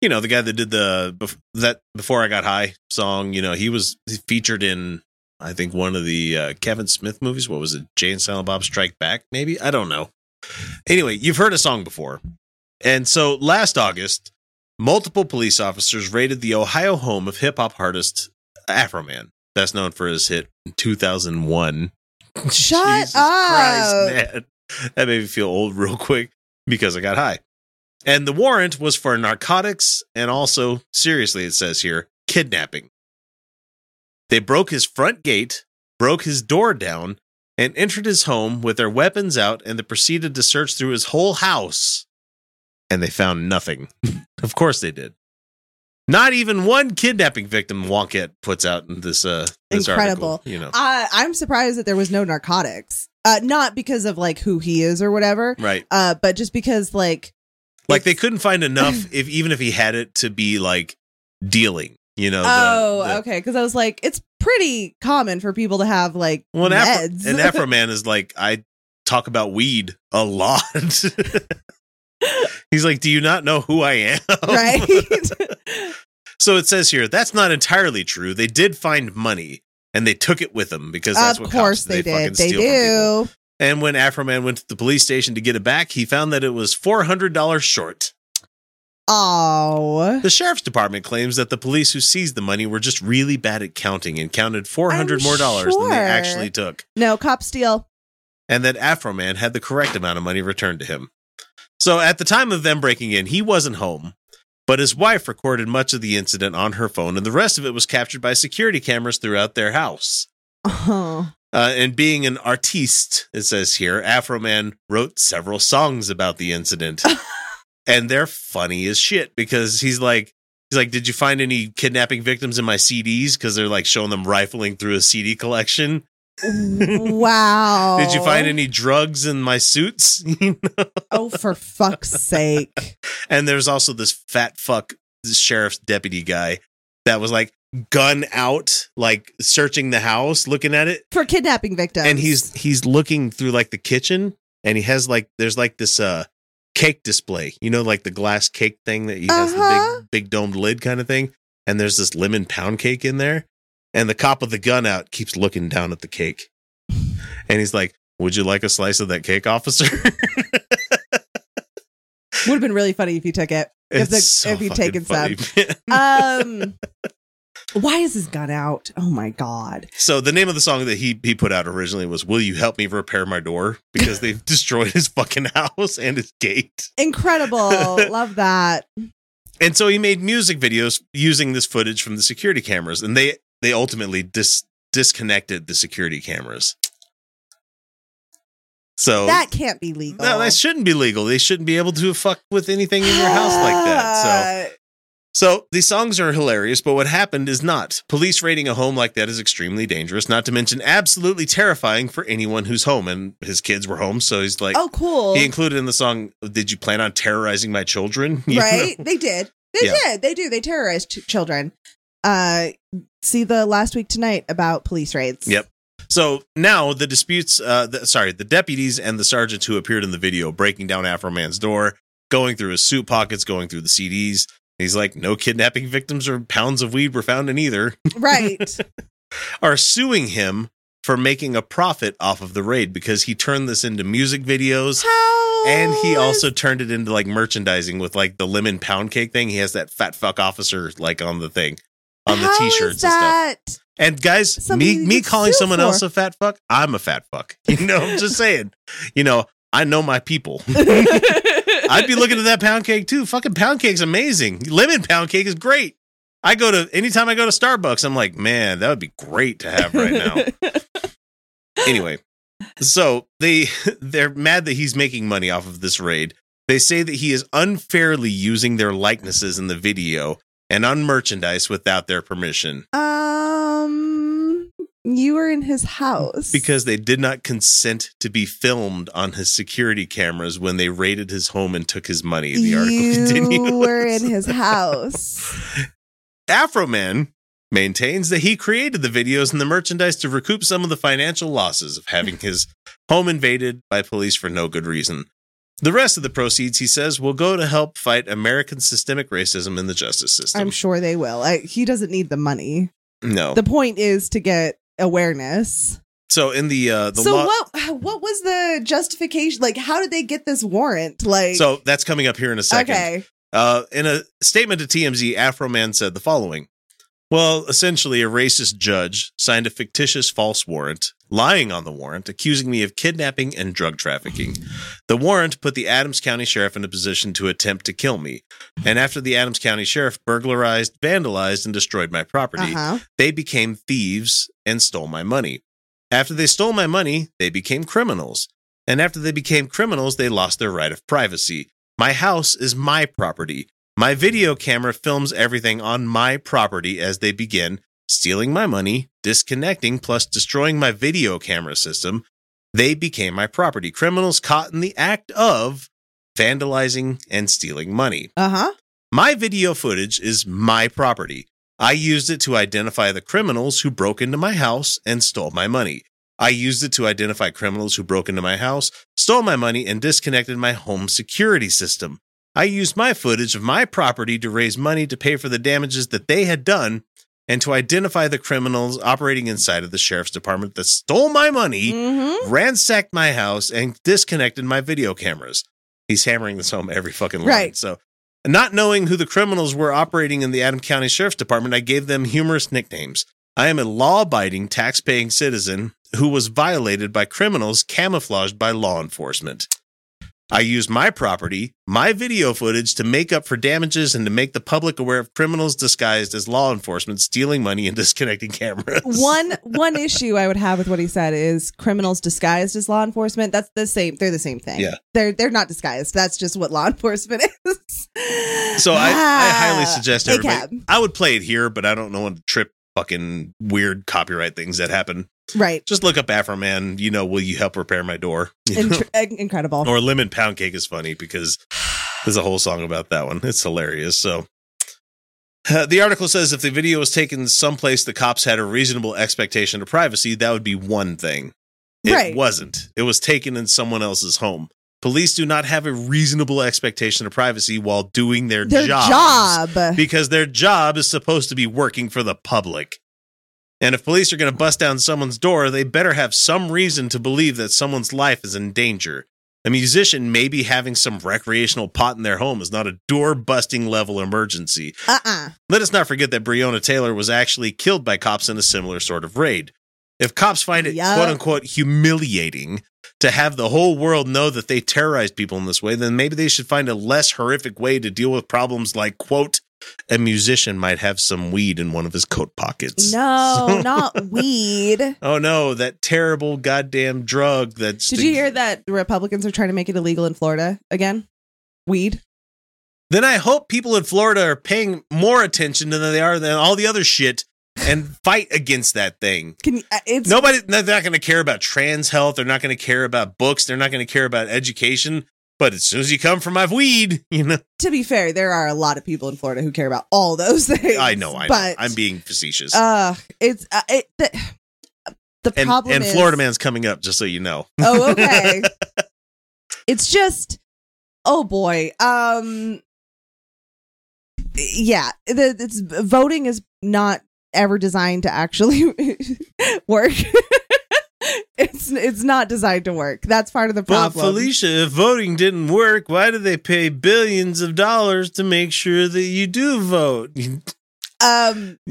You know, the guy that did that Before I Got High song, you know, he was featured in, I think, one of the Kevin Smith movies. What was it? Jay and Silent Bob Strike Back, maybe? I don't know. Anyway, you've heard a song before. And so last August, Multiple police officers raided the Ohio home of hip-hop artist Afroman, best known for his hit in 2001. Shut Jesus up! Christ, man. That made me feel old real quick because I got high. And the warrant was for narcotics and also, seriously, it says here, kidnapping. They broke his front gate, broke his door down, and entered his home with their weapons out, and they proceeded to search through his whole house. And they found nothing. Of course they did. Not even one kidnapping victim, Wonkette puts out in this, this incredible article. You know, I'm surprised that there was no narcotics. Not because of like who he is or whatever, right? But just because like they couldn't find enough, if even if he had it, to be like dealing. You know? Okay. Because I was like, it's pretty common for people to have like meds. An Afroman is like, I talk about weed a lot. He's like, do you not know who I am? Right. So it says here, that's not entirely true. They did find money and they took it with them because that's what cops do. Of course they did. They do. And when Afroman went to the police station to get it back, he found that it was $400 short. Oh. The sheriff's department claims that the police who seized the money were just really bad at counting and counted $400 more than they actually took. No, cop steal. And that Afroman had the correct amount of money returned to him. So at the time of them breaking in, he wasn't home, but his wife recorded much of the incident on her phone, and the rest of it was captured by security cameras throughout their house. Oh. And being an artiste, it says here, Afroman wrote several songs about the incident. And they're funny as shit because he's like, did you find any kidnapping victims in my CDs? Because they're like showing them rifling through a CD collection. Wow. Did you find any drugs in my suits? You know? Oh, for fuck's sake. And there's also this fat fuck sheriff's deputy guy that was like gun out, like searching the house, looking at it. For kidnapping victims. And he's looking through like the kitchen, and he has like, there's like this cake display, you know, like the glass cake thing that he has the big domed lid kind of thing. And there's this lemon pound cake in there. And the cop with the gun out keeps looking down at the cake. And he's like, would you like a slice of that cake, officer? Would have been really funny if he took it. If he'd taken some. Why is his gun out? Oh, my God. So the name of the song that he put out originally was Will You Help Me Repair My Door? Because they've destroyed his fucking house and his gate. Incredible. Love that. And so he made music videos using this footage from the security cameras. And they ultimately disconnected the security cameras. So that can't be legal. No, that shouldn't be legal. They shouldn't be able to fuck with anything in your house like that. So these songs are hilarious, but what happened is not. Police raiding a home like that is extremely dangerous, not to mention absolutely terrifying for anyone who's home. And his kids were home, so he's like, oh, cool. He included in the song, did you plan on terrorizing my children? You right? Know? They did. They did. They do. They terrorized children. See the Last Week Tonight about police raids. Yep. So now the disputes, the deputies and the sergeant who appeared in the video breaking down Afroman's door, going through his suit pockets, going through the CDs. He's like, no kidnapping victims or pounds of weed were found in either. Right. Are suing him for making a profit off of the raid because he turned this into music videos. And he also turned it into like merchandising with like the lemon pound cake thing. He has that fat fuck officer like on the thing, on the t-shirts and stuff. And guys, me calling someone else a fat fuck, I'm a fat fuck. You know, I'm just saying, you know, I know my people. I'd be looking at that pound cake too. Fucking pound cake's amazing. Lemon pound cake is great. Anytime I go to Starbucks, I'm like, man, that would be great to have right now. Anyway, so they're mad that he's making money off of this raid. They say that he is unfairly using their likenesses in the video and on merchandise without their permission. You were in his house. Because they did not consent to be filmed on his security cameras when they raided his home and took his money. The article continues. You were in his house. Afroman maintains that he created the videos and the merchandise to recoup some of the financial losses of having his home invaded by police for no good reason. The rest of the proceeds, he says, will go to help fight American systemic racism in the justice system. I'm sure they will. He doesn't need the money. No. The point is to get awareness. So in what was the justification? Like, how did they get this warrant? So that's coming up here in a second. Okay. In a statement to TMZ, Afroman said the following. Well, essentially, a racist judge signed a fictitious false warrant, lying on the warrant, accusing me of kidnapping and drug trafficking. The warrant put the Adams County Sheriff in a position to attempt to kill me. And after the Adams County Sheriff burglarized, vandalized, and destroyed my property, they became thieves and stole my money. After they stole my money, they became criminals. And after they became criminals, they lost their right of privacy. My house is my property. My video camera films everything on my property as they begin stealing my money, disconnecting, plus destroying my video camera system. They became my property. Criminals caught in the act of vandalizing and stealing money. My video footage is my property. I used it to identify the criminals who broke into my house and stole my money. I used it to identify criminals who broke into my house, stole my money, and disconnected my home security system. I used my footage of my property to raise money to pay for the damages that they had done and to identify the criminals operating inside of the sheriff's department that stole my money, ransacked my house, and disconnected my video cameras. He's hammering this home every fucking line. So, not knowing who the criminals were operating in the Adams County Sheriff's Department, I gave them humorous nicknames. I am a law-abiding, tax-paying citizen who was violated by criminals camouflaged by law enforcement. I used my property, my video footage, to make up for damages and to make the public aware of criminals disguised as law enforcement stealing money and disconnecting cameras. One issue I would have with what he said is criminals disguised as law enforcement. That's the same. They're the same thing. Yeah. They're not disguised. That's just what law enforcement is. So I highly suggest everybody. I would play it here, but I don't know when to trip fucking weird copyright things that happen. Right. Just look up Afroman, you know, will you help repair my door? Incredible. Or Lemon Pound Cake is funny because there's a whole song about that one. It's hilarious. So the article says if the video was taken someplace the cops had a reasonable expectation of privacy, that would be one thing. It wasn't. It was taken in someone else's home. Police do not have a reasonable expectation of privacy while doing their job because their job is supposed to be working for the public. And if police are going to bust down someone's door, they better have some reason to believe that someone's life is in danger. A musician maybe having some recreational pot in their home is not a door-busting level emergency. Let us not forget that Breonna Taylor was actually killed by cops in a similar sort of raid. If cops find it, quote-unquote, humiliating to have the whole world know that they terrorized people in this way, then maybe they should find a less horrific way to deal with problems like, quote, a musician might have some weed in one of his coat pockets. No, not weed. Oh, no, that terrible goddamn drug. Did you hear that the Republicans are trying to make it illegal in Florida again? Weed. Then I hope people in Florida are paying more attention than all the other shit and fight against that thing. They're not going to care about trans health. They're not going to care about books. They're not going to care about education. But as soon as you come from my weed, you know. To be fair, there are a lot of people in Florida who care about all those things. I know. I'm being facetious. The problem is Florida Man's coming up, just so you know. Oh, okay. It's just, oh boy. Yeah, it's voting is not ever designed to actually work. It's not designed to work. That's part of the problem. Well, Felicia, if voting didn't work, why do they pay billions of dollars to make sure that you do vote? You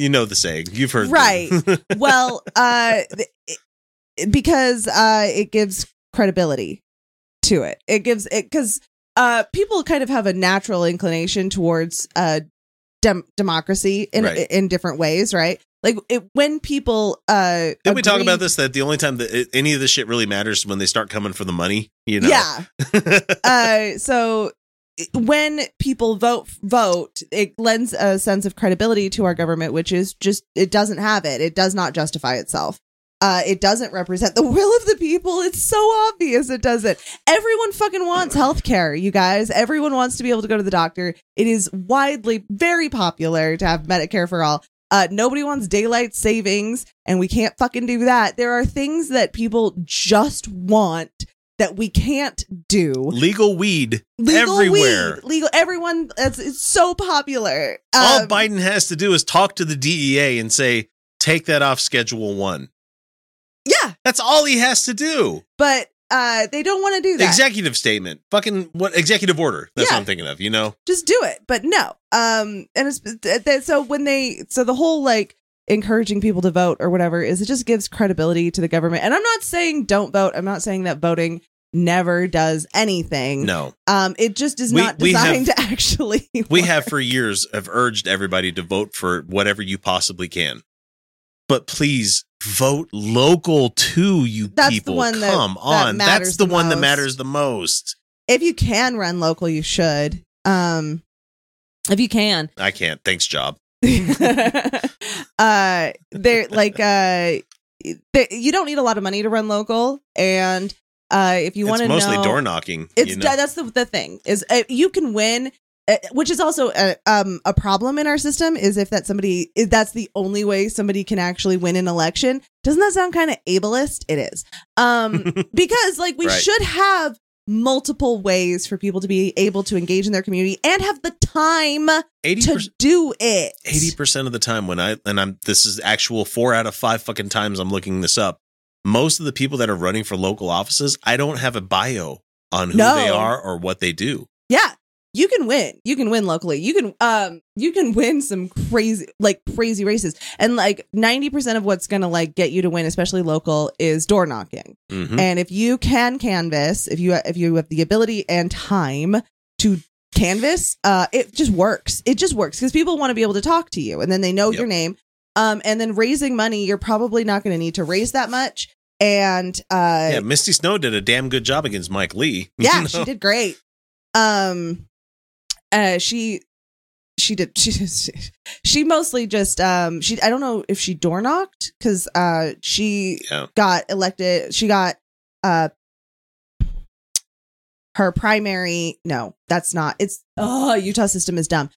know the saying. You've heard that. Right. Well, because it gives credibility to it. It gives it because people kind of have a natural inclination towards democracy in different ways, right? Like when people didn't we talk about this, that the only time that any of this shit really matters is when they start coming for the money, you know? Yeah. So when people vote, it lends a sense of credibility to our government, which is just, it doesn't have it. It does not justify itself. It doesn't represent the will of the people. It's so obvious it doesn't. Everyone fucking wants healthcare, you guys. Everyone wants to be able to go to the doctor. It is widely very popular to have Medicare for all. Nobody wants daylight savings, and we can't fucking do that. There are things that people just want that we can't do. Legal weed everywhere. Everyone. It's so popular. All Biden has to do is talk to the DEA and say, take that off Schedule 1. Yeah. That's all he has to do. But They don't want to do that. Executive statement. Fucking what? Executive order. That's what I'm thinking of, you know? Just do it. But no. And it's, so when they, so the whole like encouraging people to vote or whatever is it just gives credibility to the government. And I'm not saying don't vote. I'm not saying that voting never does anything. No. It just is not designed to actually work. We have for years have urged everybody to vote for whatever you possibly can. But please vote local too, you people. Come on. That's the one that matters the most. If you can run local, you should. If you can. I can't. Thanks, job. They're like you don't need a lot of money to run local, and if you want to know, it's mostly door knocking. It's you know? That's the thing is you can win. Which is also a problem in our system is if that's the only way somebody can actually win an election. Doesn't that sound kind of ableist? It is. Because like we should have multiple ways for people to be able to engage in their community and have the time to do it. 80% of the time this is actual 4 out of 5 fucking times I'm looking this up. Most of the people that are running for local offices, I don't have a bio on who they are or what they do. Yeah. You can win. You can win locally. You can win some crazy races. And like 90% of what's going to like get you to win, especially local, is door knocking. Mm-hmm. And if you can canvass, if you have the ability and time to canvass, it just works. It just works because people want to be able to talk to you and then they know your name. And then raising money, you're probably not going to need to raise that much. And Misty Snow did a damn good job against Mike Lee. Yeah, she did great. She mostly just I don't know if she door knocked because she got elected. She got her primary. No, that's not. It's Utah system is dumb.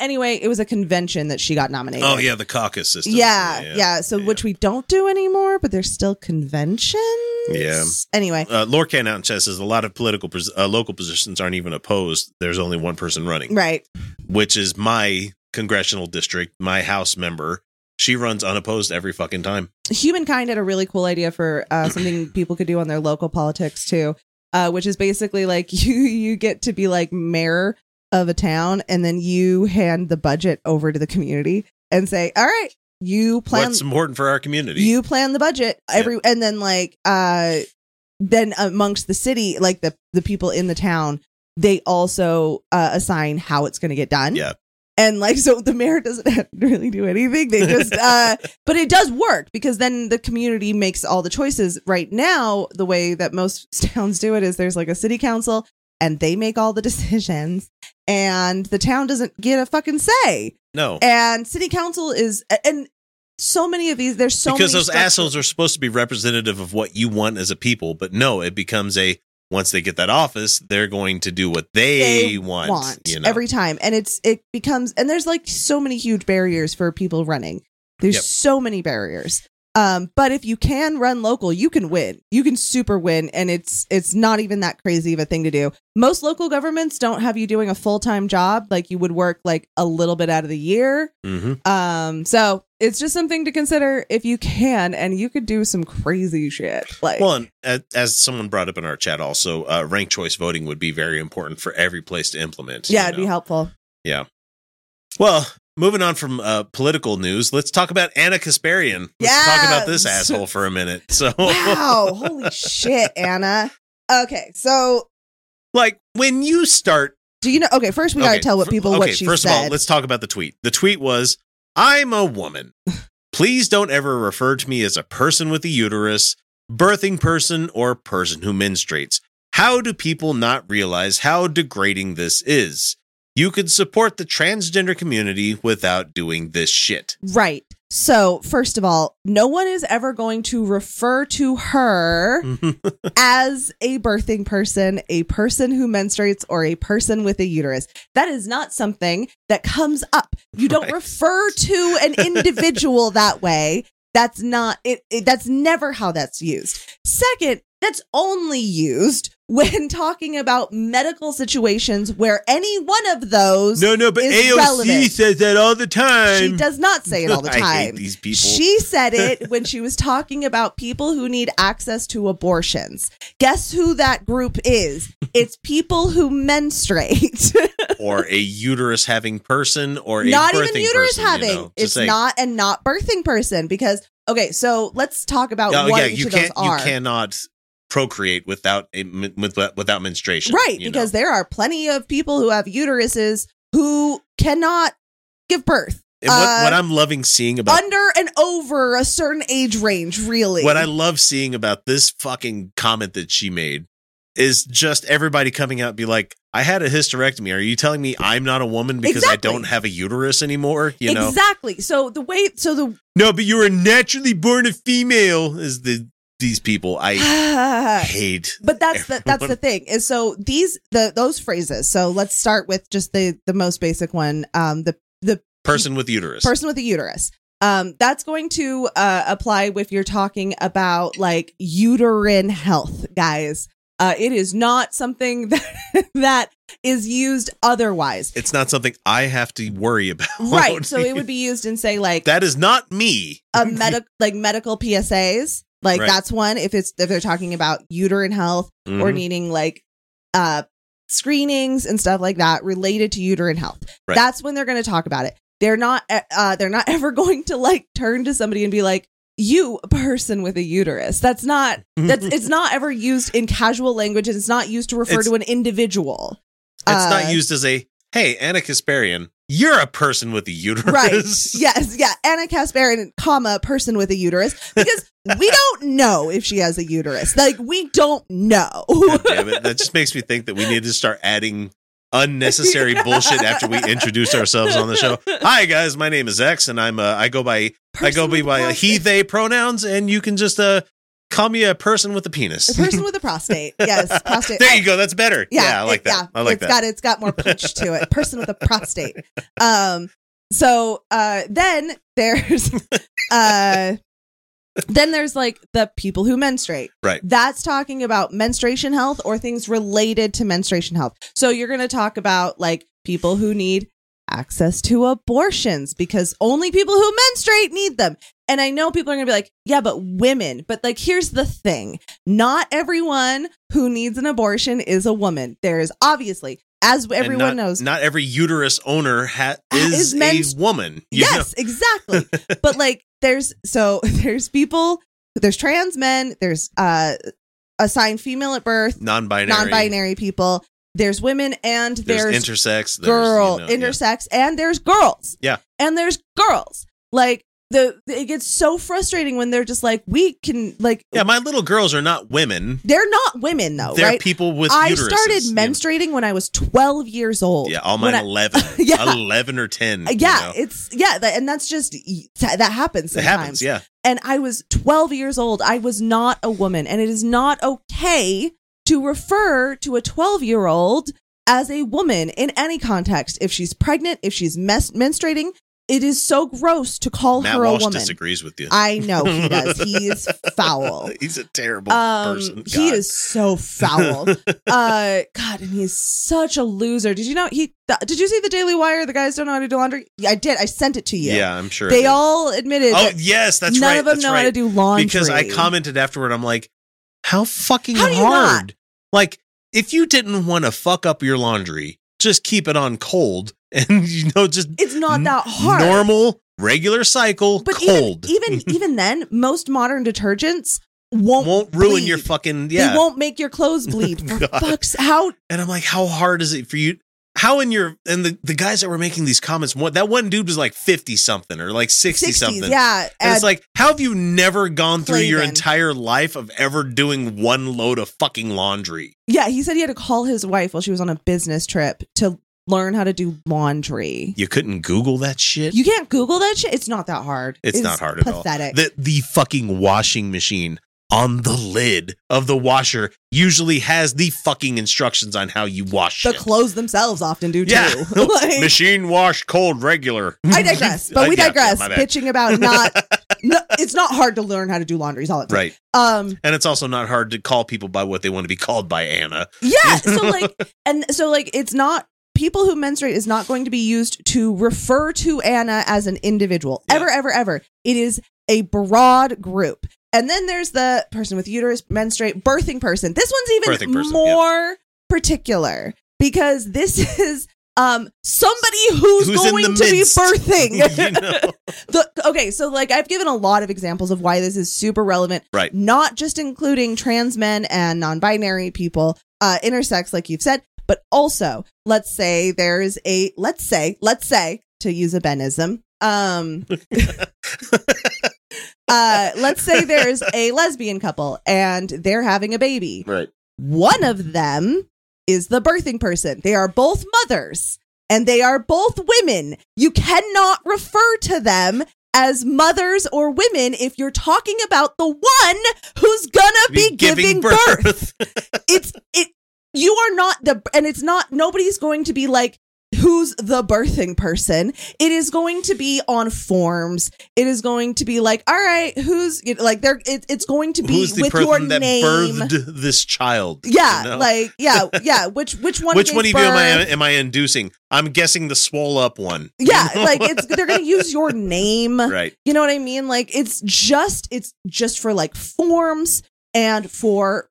Anyway, it was a convention that she got nominated. Oh yeah, the caucus system. Yeah. So which we don't do anymore, but there's still conventions. Yeah. Anyway, Lorcan out in Chess says a lot of political local positions aren't even opposed. There's only one person running, right? Which is my congressional district. My House member, she runs unopposed every fucking time. Humankind had a really cool idea for something people could do on their local politics too, which is basically like you get to be like mayor of a town, and then you hand the budget over to the community and say, "All right." You plan what's important for our community. You plan the budget and then like then amongst the city, like the people in the town, they also assign how it's going to get done. Yeah. And like so the mayor doesn't have to really do anything. They just but it does work because then the community makes all the choices. Right now, the way that most towns do it is there's like a city council and they make all the decisions and the town doesn't get a fucking say. No. And city council is and so many of these there's so because many those structures. Assholes are supposed to be representative of what you want as a people. But no, it becomes once they get that office, they're going to do what they want you know? Every time. And it becomes and there's like so many huge barriers for people running. There's so many barriers. But if you can run local, you can win. You can super win. And it's not even that crazy of a thing to do. Most local governments don't have you doing a full time job. Like you would work like a little bit out of the year. Mm-hmm. So it's just something to consider if you can. And you could do some crazy shit. Like, well, and as someone brought up in our chat also, ranked choice voting would be very important for every place to implement. Yeah, it'd be helpful. Yeah. Well. Moving on from political news, let's talk about Ana Kasparian. Let's talk about this asshole for a minute. So, wow, holy shit, Ana. Okay, so, like, when you start, do you know? Okay, first we gotta tell what people what she said. First of all, let's talk about the tweet. The tweet was, "I'm a woman. Please don't ever refer to me as a person with a uterus, birthing person, or person who menstruates. How do people not realize how degrading this is? You could support the transgender community without doing this shit." Right. So, first of all, no one is ever going to refer to her as a birthing person, a person who menstruates, or a person with a uterus. That is not something that comes up. You don't refer to an individual that way. That's not it. That's never how that's used. Second, that's only used when talking about medical situations where any one of those but AOC relevant. Says that all the time. She does not say it all the time. I hate these people. She said it when she was talking about people who need access to abortions. Guess who that group is? It's people who menstruate. Or a uterus having person or a not birthing even uterus person, having. You know, it's saying. Not and not birthing person because, okay, so let's talk about what each of those are. You cannot procreate without menstruation, right? Because there are plenty of people who have uteruses who cannot give birth. And what I'm loving seeing about under and over a certain age range, really. What I love seeing about this fucking comment that she made is just everybody coming out and be like, I had a hysterectomy. Are you telling me I'm not a woman because I don't have a uterus anymore? You know exactly. But you were naturally born a female is the. These people I hate. But that's the thing is so those phrases. So let's start with just the most basic one. The person with uterus. Person with a uterus. That's going to apply if you're talking about like uterine health, guys. It is not something that is used otherwise. It's not something I have to worry about. Right. So it would be used in say like that is not me. Medical PSAs. Like right. That's one if they're talking about uterine health mm-hmm. or needing like screenings and stuff like that related to uterine health. Right. That's when they're going to talk about it. They're not ever going to like turn to somebody and be like, you a person with a uterus. That's it's not ever used in casual language. And it's not used to refer to an individual. It's not used as a, hey, Ana Kasparian. You're a person with a uterus. Right. Yes. Yeah. Ana Kasparian, person with a uterus. Because we don't know if she has a uterus. Like, we don't know. God damn it. That just makes me think that we need to start adding unnecessary bullshit after we introduce ourselves on the show. Hi, guys. My name is X, and I'm I go by he, they pronouns, and you can just call me a person with a penis. A person with a prostate. Yes, prostate. There you go. That's better. Yeah, I like that. Yeah, I like that. It's got more punch to it. Person with a prostate. So then there's like the people who menstruate. Right. That's talking about menstruation health or things related to menstruation health. So you're going to talk about like people who need access to abortions because only people who menstruate need them. And I know people are going to be like, yeah, but women. But like, here's the thing. Not everyone who needs an abortion is a woman. There is obviously, as everyone knows. Not every uterus owner is a woman. Yes, exactly. But like, there's people, there's trans men, there's assigned female at birth. Non-binary people. There's women and there's intersex. And there's girls. Yeah. And there's girls. Like. It gets so frustrating when they're just like, we can like. Yeah, my little girls are not women. They're not women, though. They're right? people with uteruses. I started menstruating when I was 12 years old. Yeah, all mine 11. 11 or 10. Yeah, you know? And that's just that happens sometimes. It happens, yeah. And I was 12 years old. I was not a woman. And it is not okay to refer to a 12-year-old as a woman in any context. If she's pregnant, if she's menstruating. It is so gross to call her a woman. Matt Walsh disagrees with you. I know he does. He is foul. He's a terrible person. God. He is so foul. God, and he's such a loser. Did you know did you see the Daily Wire? The guys don't know how to do laundry. I did. I sent it to you. Yeah, I'm sure they all admitted. Oh, yes, that's right. None of them know how to do laundry because I commented afterward. I'm like, how fucking hard? Like, if you didn't want to fuck up your laundry, just keep it on cold. And just it's not that hard. Normal, regular cycle, but cold. Even then, most modern detergents won't ruin bleed. Your fucking yeah. They won't make your clothes bleed. For fuck's how? And I'm like, how hard is it for you? How in your and the guys that were making these comments, that one dude was like 50 something or like 60 something. Yeah, and it's like, how have you never gone through your entire life of ever doing one load of fucking laundry? Yeah, he said he had to call his wife while she was on a business trip to. Learn how to do laundry. You couldn't Google that shit? You can't Google that shit? It's not that hard. It's not hard at all. Pathetic. The fucking washing machine. on the lid of the washer usually has the fucking instructions on how you wash it. The clothes themselves often do, too. Yeah. Like, machine wash, cold, regular. I digress, but we digress. Yeah, bitching about not... No, it's not hard to learn how to do laundry is all it takes. Right. And it's also not hard to call people by what they want to be called by, Anna. Yeah. So it's not... People who menstruate is not going to be used to refer to Anna as an individual. Yeah. Ever. It is a broad group. And then there's the person with uterus, menstruate, birthing person. This one's even more particular because this is somebody who's going to be birthing. You know? I've given a lot of examples of why this is super relevant. Right. Not just including trans men and non-binary people, intersex, like you've said. But also, let's say, to use a Benism, let's say there's a lesbian couple and they're having a baby. Right. One of them is the birthing person. They are both mothers and they are both women. You cannot refer to them as mothers or women if you're talking about the one who's going to be giving birth. You are not the, and it's not, nobody's going to be like, who's the birthing person? It is going to be on forms. It is going to be like, all right, who's, like, it's going to be who's the with person your that name. Birthed this child. Yeah, you know? Like, yeah. Which one? Which one even am I inducing? I'm guessing the swole up one. Yeah, like they're going to use your name. Right. You know what I mean? Like, it's just for like forms and for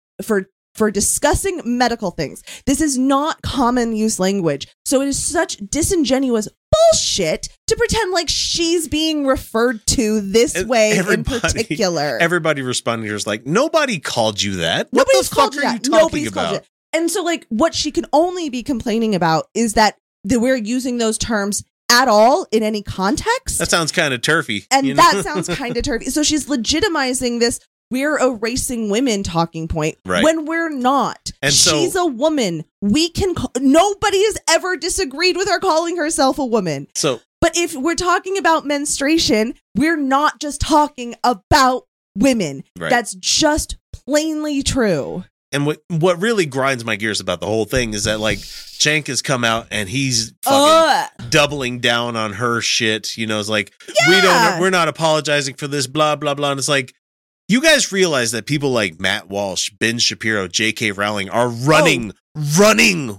discussing medical things. This is not common use language. So it is such disingenuous bullshit to pretend like she's being referred to this way in particular. Everybody responding to her is like, nobody called you that. What the fuck are you talking about? And so like what she can only be complaining about is that we're using those terms at all in any context. That sounds kind of turfy. So she's legitimizing this we're erasing women talking point when we're not. And she's a woman. Nobody has ever disagreed with her calling herself a woman. But if we're talking about menstruation, we're not just talking about women. Right. That's just plainly true. And what really grinds my gears about the whole thing is that like Cenk has come out and he's fucking doubling down on her shit. You know, it's like we're not apologizing for this, blah blah blah. And it's like, you guys realize that people like Matt Walsh, Ben Shapiro, J.K. Rowling are running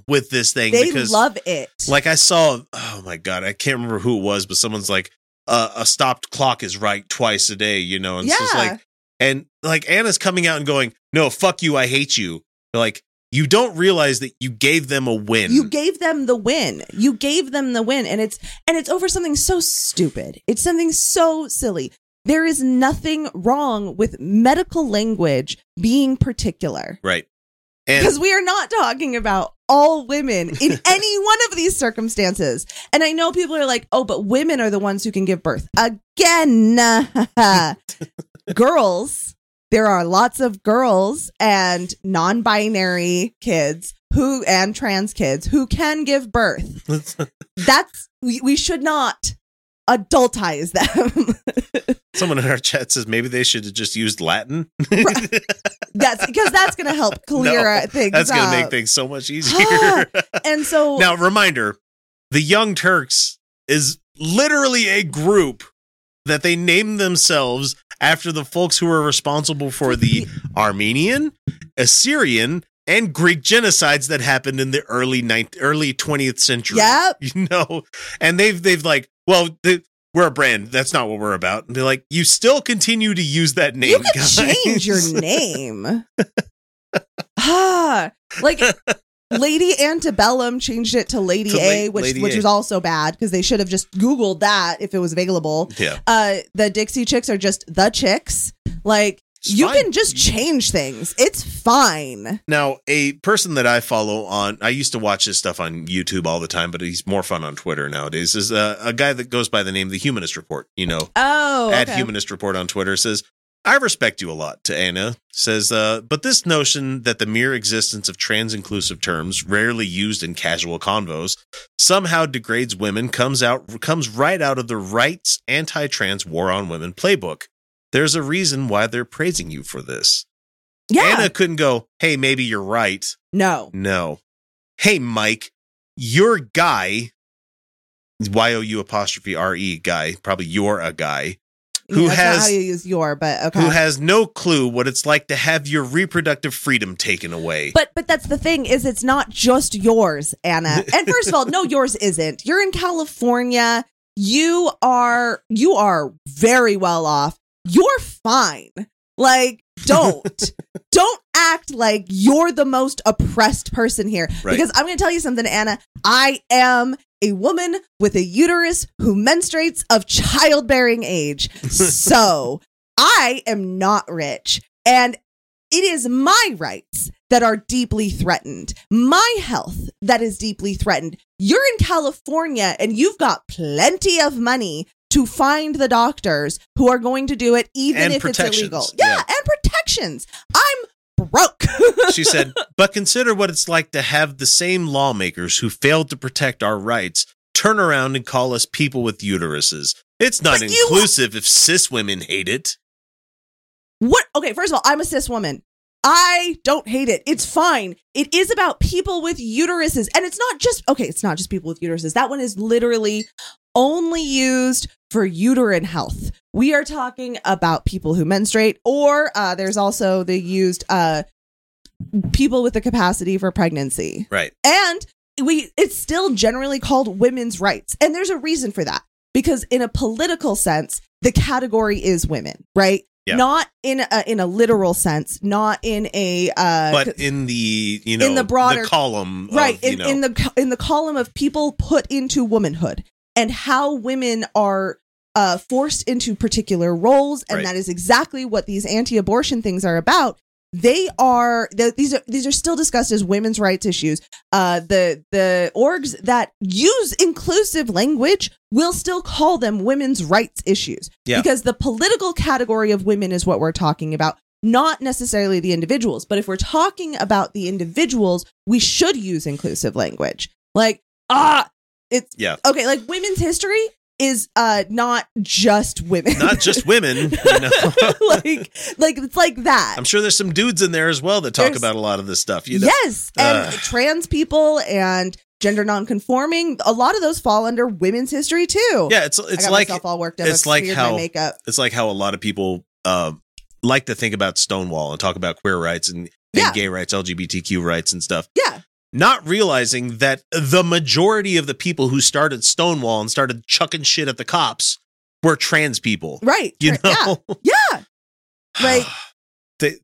with this thing. They love it. Like I saw, oh my God, I can't remember who it was, but someone's like, a stopped clock is right twice a day, you know? And it's just like, and like Anna's coming out and going, no, fuck you, I hate you. They're like, you don't realize that you gave them a win. You gave them the win. And it's over something so stupid. It's something so silly. There is nothing wrong with medical language being particular. Right. Because we are not talking about all women in any one of these circumstances. And I know people are like, oh, but women are the ones who can give birth. Again, girls, there are lots of girls and non-binary kids and trans kids who can give birth. We should not adultize them. Someone in our chat says maybe they should have just used Latin. Right. That's because that's going to help clear things. That's going to make things so much easier. And so now, reminder: the Young Turks is literally a group that they named themselves after the folks who were responsible for the Armenian, Assyrian, and Greek genocides that happened in the early 20th century. Yep. You know, and they've like, well, we're a brand. That's not what we're about. And they're like, you still continue to use that name. You can change your name. Like Lady Antebellum changed it to Lady A, which was also bad because they should have just Googled that if it was available. Yeah. The Dixie Chicks are just the Chicks. Like, you can just change things. It's fine. Now, a person that I follow I used to watch his stuff on YouTube all the time, but he's more fun on Twitter nowadays, is a guy that goes by the name of The Humanist Report, you know. Oh, okay. @HumanistReport on Twitter says, I respect you a lot, to Anna, says, but this notion that the mere existence of trans-inclusive terms, rarely used in casual convos, somehow degrades women comes right out of the right's anti-trans war on women playbook. There's a reason why they're praising you for this. Yeah. Anna couldn't go, hey, maybe you're right. No. Hey, Mike, your guy, YOU' guy, probably you're a guy, who has, how you use your, but okay, who has no clue what it's like to have your reproductive freedom taken away. But that's the thing, is it's not just yours, Anna. And first of all, no, yours isn't. You're in California. You are very well off. You're fine. Like, don't act like you're the most oppressed person here. Right. Because I'm going to tell you something, Anna. I am a woman with a uterus who menstruates of childbearing age. So I am not rich. And it is my rights that are deeply threatened. My health that is deeply threatened. You're in California and you've got plenty of money to find the doctors who are going to do it, even if it's illegal. Yeah, and protections. I'm broke. She said, but consider what it's like to have the same lawmakers who failed to protect our rights turn around and call us people with uteruses. It's not inclusive if cis women hate it. What? Okay, first of all, I'm a cis woman. I don't hate it. It's fine. It is about people with uteruses. And it's not just people with uteruses. That one is literally only used for uterine health. We are talking about people who menstruate, or there's also the used people with the capacity for pregnancy. Right. And it's still generally called women's rights. And there's a reason for that, because in a political sense, the category is women, right? Yeah. Not in a literal sense, not in a but in the in the broader the column, right? Of, in the column of people put into womanhood. And how women are forced into particular roles, and right. That is exactly what these anti-abortion things are about. These are still discussed as women's rights issues. The orgs that use inclusive language will still call them women's rights issues, yeah. Because the political category of women is what we're talking about, not necessarily the individuals. But if we're talking about the individuals, we should use inclusive language, like It's yeah. Okay, like women's history is not just women. Not just women. You know? like it's like that. I'm sure there's some dudes in there as well that talk about a lot of this stuff. You know? Yes. And trans people and gender nonconforming, a lot of those fall under women's history too. Yeah, it's I got like myself all worked up. It's like how makeup. It's like how a lot of people like to think about Stonewall and talk about queer rights and gay rights, LGBTQ rights and stuff. Yeah. Not realizing that the majority of the people who started Stonewall and started chucking shit at the cops were trans people. Right. You know? Yeah. Like,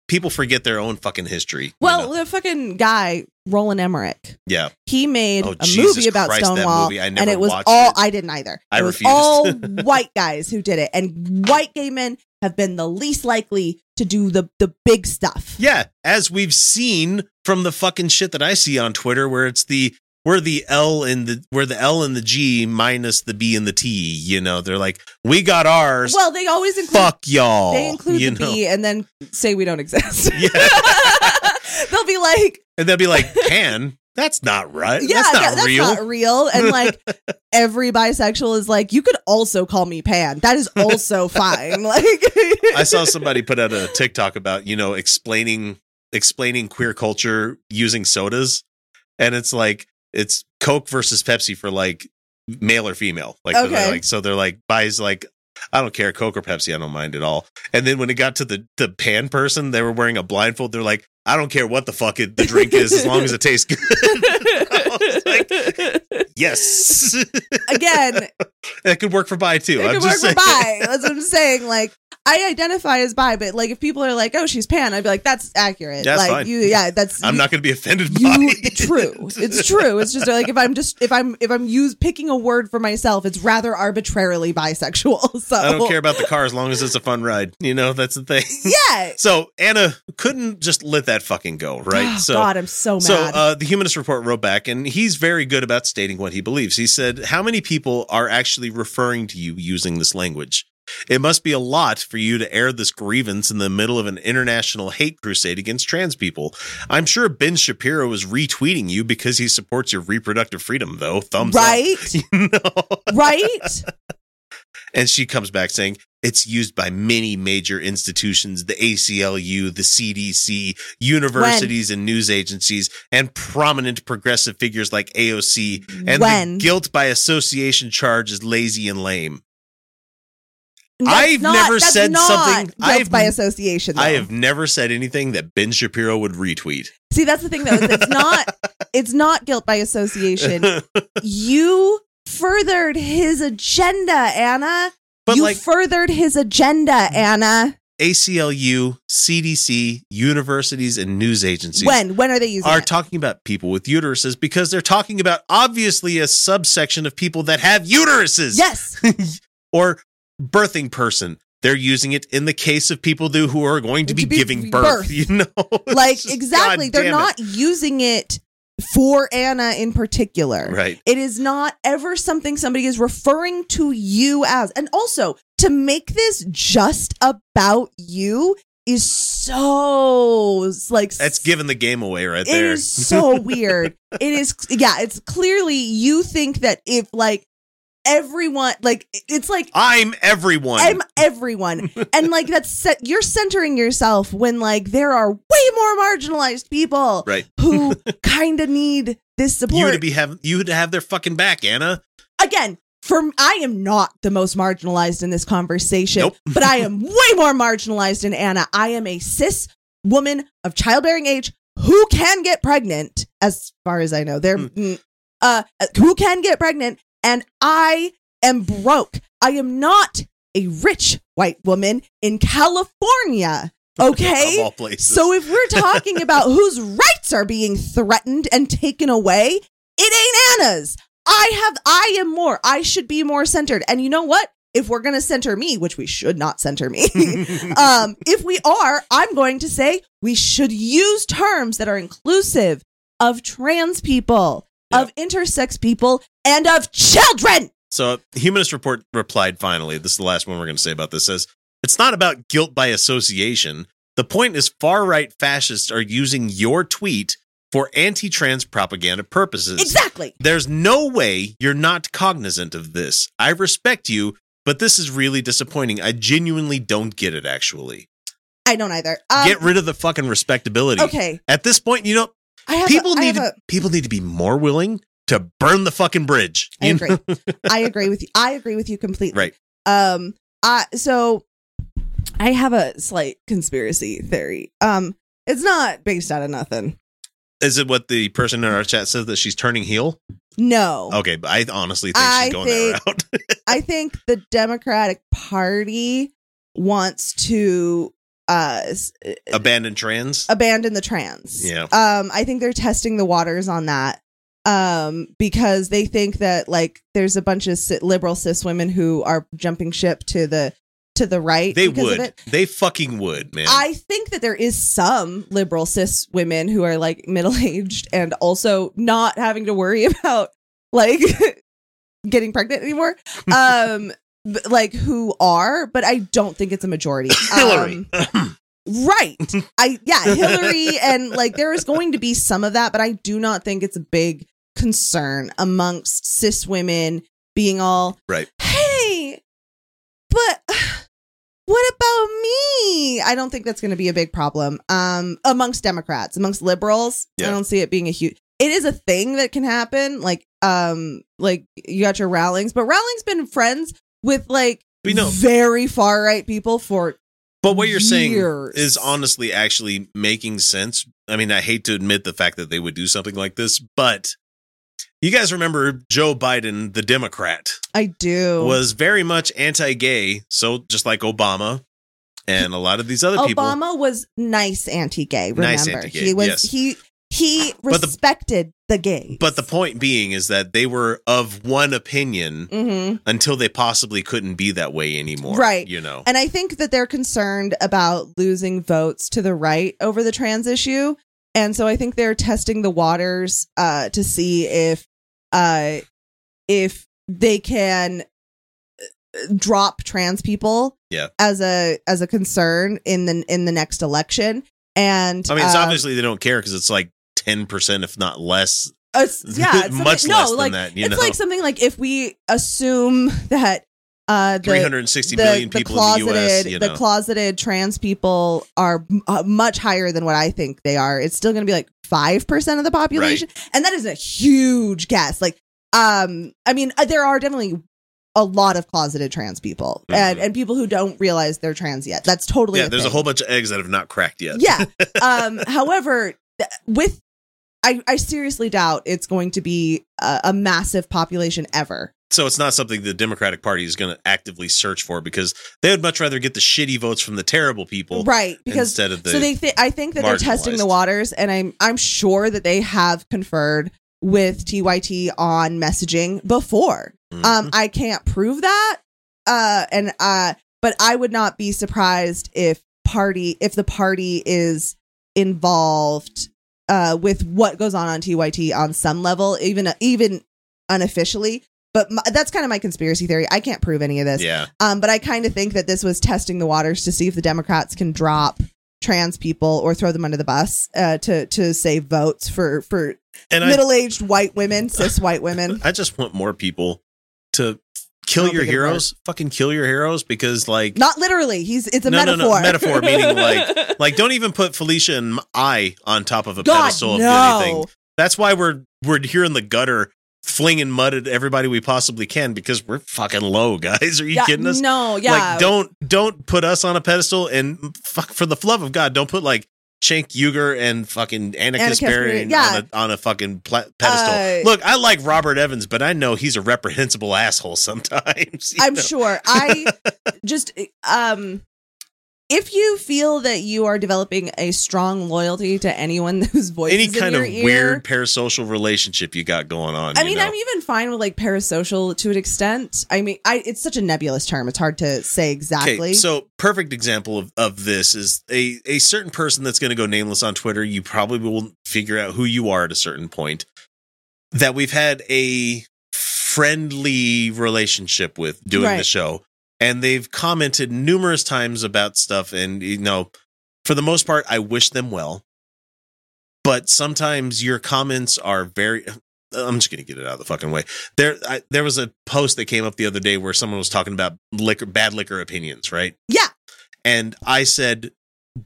people forget their own fucking history. Well, the fucking guy, Roland Emmerich. Yeah. He made a movie about Stonewall. Movie. I never watched it. I didn't either. I refused. All white guys who did it. And white gay men have been the least likely to do the big stuff. Yeah. As we've seen from the fucking shit that I see on Twitter, where it's the L and the G minus the B and the T, you know, they're like, we got ours. Well, they always include, fuck y'all. They include the B and then say we don't exist. Yeah. They'll be like, pan. That's not right. Yeah, that's not real. And like every bisexual is like, you could also call me pan. That is also fine. Like, I saw somebody put out a TikTok about, explaining queer culture using sodas. And it's like, it's Coke versus Pepsi for like male or female. Like, okay. they're like, buys like, I don't care, Coke or Pepsi, I don't mind at all. And then when it got to the pan person, they were wearing a blindfold. They're like, I don't care what the fuck the drink is, as long as it tastes good. I was like, yes. Again. That could work for bi, too. It could work for bi. That's what I'm saying. Like, I identify as bi, but like if people are like, oh, she's pan, I'd be like, that's accurate. That's like, fine. I'm not going to be offended by it. True. It's true. It's just like if I'm picking a word for myself, it's rather arbitrarily bisexual. So I don't care about the car as long as it's a fun ride. You know, that's the thing. Yeah. So Anna couldn't just let that fucking go, right? Oh, so God, I'm so mad. So the Humanist Report wrote back, and he's very good about stating what he believes. He said, how many people are actually referring to you using this language? It must be a lot for you to air this grievance in the middle of an international hate crusade against trans people. I'm sure Ben Shapiro is retweeting you because he supports your reproductive freedom, though. Thumbs up. Right? You know? Right? And she comes back saying it's used by many major institutions, the ACLU, the CDC, universities and news agencies, and prominent progressive figures like AOC. And the guilt by association charge is lazy and lame. I have never said anything that Ben Shapiro would retweet. See, that's the thing, though. It's not guilt by association. You furthered his agenda, Anna. ACLU, CDC, universities, and news agencies. When are they using it? Are talking about people with uteruses because they're talking about obviously a subsection of people that have uteruses. Yes. Or birthing person. They're using it in the case of people who are going to be giving birth, you know? Like, exactly. They're not using it for Anna in particular. Right. It is not ever something somebody is referring to you as. And also, to make this just about you is so, like... That's giving the game away right there. It is so weird. It is... Yeah, it's clearly you think that if, like, everyone, like, it's like I'm everyone and like you're centering yourself when like there are way more marginalized people, right, who kind of need this support. You to have their fucking back, Anna. Again, I am not the most marginalized in this conversation, nope. But I am way more marginalized than Anna. I am a cis woman of childbearing age who can get pregnant, as far as I know. And I am broke. I am not a rich white woman in California. Okay. Of all places. So if we're talking about whose rights are being threatened and taken away, it ain't Anna's. I am more. I should be more centered. And you know what? If we're going to center me, which we should not center me, if we are, I'm going to say we should use terms that are inclusive of trans people, of intersex people, and of children. So Humanist Report replied finally, this is the last one we're going to say about this, says, it's not about guilt by association. The point is far-right fascists are using your tweet for anti-trans propaganda purposes. Exactly. There's no way you're not cognizant of this. I respect you, but this is really disappointing. I genuinely don't get it, actually. I don't either. Get rid of the fucking respectability. Okay. At this point, you know, people need to be more willing to burn the fucking bridge. I agree. I agree with you. I agree with you completely. Right. So I have a slight conspiracy theory. It's not based out of nothing. Is it what the person in our chat says, that she's turning heel? No. Okay, but I honestly think she's going that route. I think the Democratic Party wants to abandon the trans. Yeah. I think they're testing the waters on that, because they think that, like, there's a bunch of liberal cis women who are jumping ship to the right. They fucking would, man. I think that there is some liberal cis women who are, like, middle-aged and also not having to worry about, like, getting pregnant anymore. Like, who are, but I don't think it's a majority. Hillary. Right. Hillary, and, like, there is going to be some of that, but I do not think it's a big concern amongst cis women being all right. Hey, but what about me? I don't think that's going to be a big problem amongst Democrats, amongst liberals. Yeah. I don't see it being it is a thing that can happen. Like you got your Rowlings, but Rowling's been friends with, like, very far right people for years. But what you're saying is honestly actually making sense. I mean, I hate to admit the fact that they would do something like this, but you guys remember Joe Biden, the Democrat? I do. Was very much anti-gay. So just like Obama and a lot of these other people. Obama was nice anti-gay. Remember, nice anti-gay, he was. Yes. He respected the gays. But the point being is that they were of one opinion until they possibly couldn't be that way anymore. Right. You know. And I think that they're concerned about losing votes to the right over the trans issue. And so I think they're testing the waters to see if they can drop trans people as a concern in the next election. And I mean, it's obviously they don't care because it's like 10%, if not less. Much less than that. You know? Like, something like, if we assume that 360 million people in the U.S. You know. The closeted trans people are much higher than what I think they are. It's still going to be like 5% of the population. Right. And that is a huge guess. Like, I mean, there are definitely a lot of closeted trans people and people who don't realize they're trans yet. That's totally a thing. A whole bunch of eggs that have not cracked yet. Yeah. However, I seriously doubt it's going to be a massive population ever. So it's not something the Democratic Party is going to actively search for, because they would much rather get the shitty votes from the terrible people, right? Because instead of the I think that they're testing the waters, and I'm sure that they have conferred with TYT on messaging before. Mm-hmm. I can't prove that, but I would not be surprised if the party is involved with what goes on TYT on some level, even unofficially. But that's kind of my conspiracy theory. I can't prove any of this. Yeah. But I kind of think that this was testing the waters to see if the Democrats can drop trans people or throw them under the bus to save votes for middle-aged white women, cis white women. I just want more people to kill your heroes. Fucking kill your heroes, because like... Not literally. It's a metaphor. No, metaphor meaning like don't even put Felicia and I on top of a pedestal of anything. That's why we're here in the gutter, flinging mud at everybody we possibly can, because we're fucking low, guys. Are you kidding us? No, yeah. Like, don't put us on a pedestal, and fuck, for the love of God, don't put like Cenk Uygur and fucking Ana Kasparian on a fucking pedestal. Look, I like Robert Evans, but I know he's a reprehensible asshole sometimes. Sure. I just if you feel that you are developing a strong loyalty to anyone whose voice is in your ear, any kind of weird parasocial relationship you got going on. I mean, I'm even fine with like parasocial to an extent. I mean, it's such a nebulous term. It's hard to say exactly. Okay, so perfect example of this is a certain person that's going to go nameless on Twitter. You probably will figure out who you are at a certain point, that we've had a friendly relationship with doing the show. And they've commented numerous times about stuff. And, you know, for the most part, I wish them well. But sometimes your comments are very... I'm just going to get it out of the fucking way. There was a post that came up the other day where someone was talking about bad liquor opinions, right? Yeah. And I said,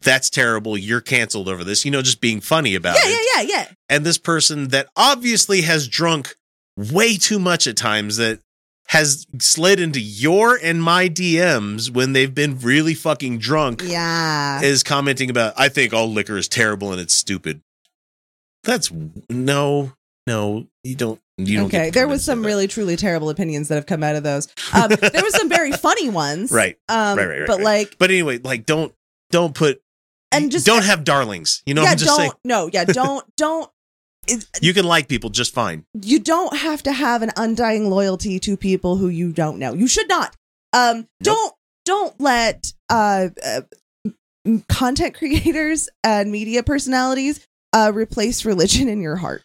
that's terrible. You're canceled over this. You know, just being funny about it. Yeah. And this person that obviously has drunk way too much at times, that has slid into your and my DMs when they've been really fucking drunk, is commenting about, I think all liquor is terrible and it's stupid. That's no, you don't. You don't. Okay, there was some really truly terrible opinions that have come out of those. There was some very funny ones, right? Right. But like, but anyway, like, don't put, and just don't have darlings. You know, I'm just saying. No, don't. You can like people just fine. You don't have to have an undying loyalty to people who you don't know. You should not. Don't let content creators and media personalities replace religion in your heart.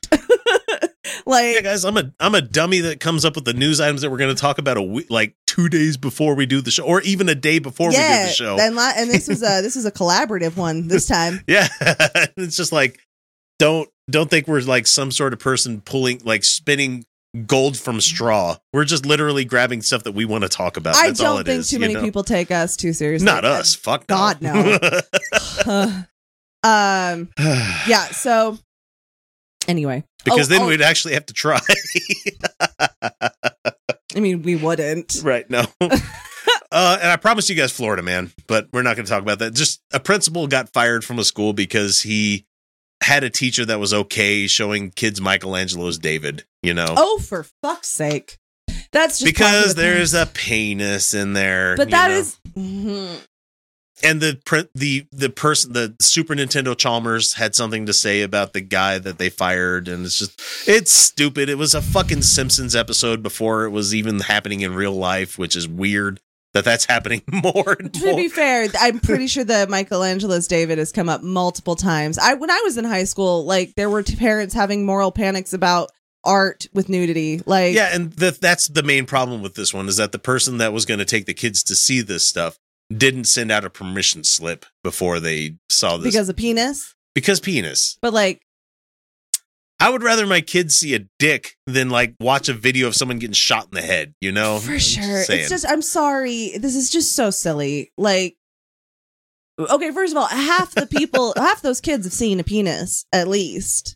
Like, yeah, guys, I'm a dummy that comes up with the news items that we're going to talk about a week, like 2 days before we do the show, or even a day before we do the show. And this is a collaborative one this time. Yeah, it's just like, Don't think we're like some sort of person pulling, like spinning gold from straw. We're just literally grabbing stuff that we want to talk about. That's all it is. I don't think too many people take us too seriously. Not us. Fuck God, no. Yeah. So anyway, because then we'd actually have to try. I mean, we wouldn't. Right. No. And I promised you guys Florida, man, but we're not going to talk about that. Just a principal got fired from a school because he had a teacher that was okay showing kids Michelangelo's David, you know. Oh, for fuck's sake. That's just because there's a penis in there. But that is and the person, the Super Nintendo Chalmers, had something to say about the guy that they fired, and it's stupid. It was a fucking Simpsons episode before it was even happening in real life, which is weird. That's happening more and more. To be fair, I'm pretty sure that Michelangelo's David has come up multiple times. When I was in high school, like, there were parents having moral panics about art with nudity. Like, yeah, and that's the main problem with this one, is that the person that was going to take the kids to see this stuff didn't send out a permission slip before they saw this. Because of penis? Because penis. But like, I I would rather my kids see a dick than like watch a video of someone getting shot in the head, you know? For sure. It's just, I'm sorry. This is just so silly. Like, okay, first of all, half the people, half those kids have seen a penis, at least.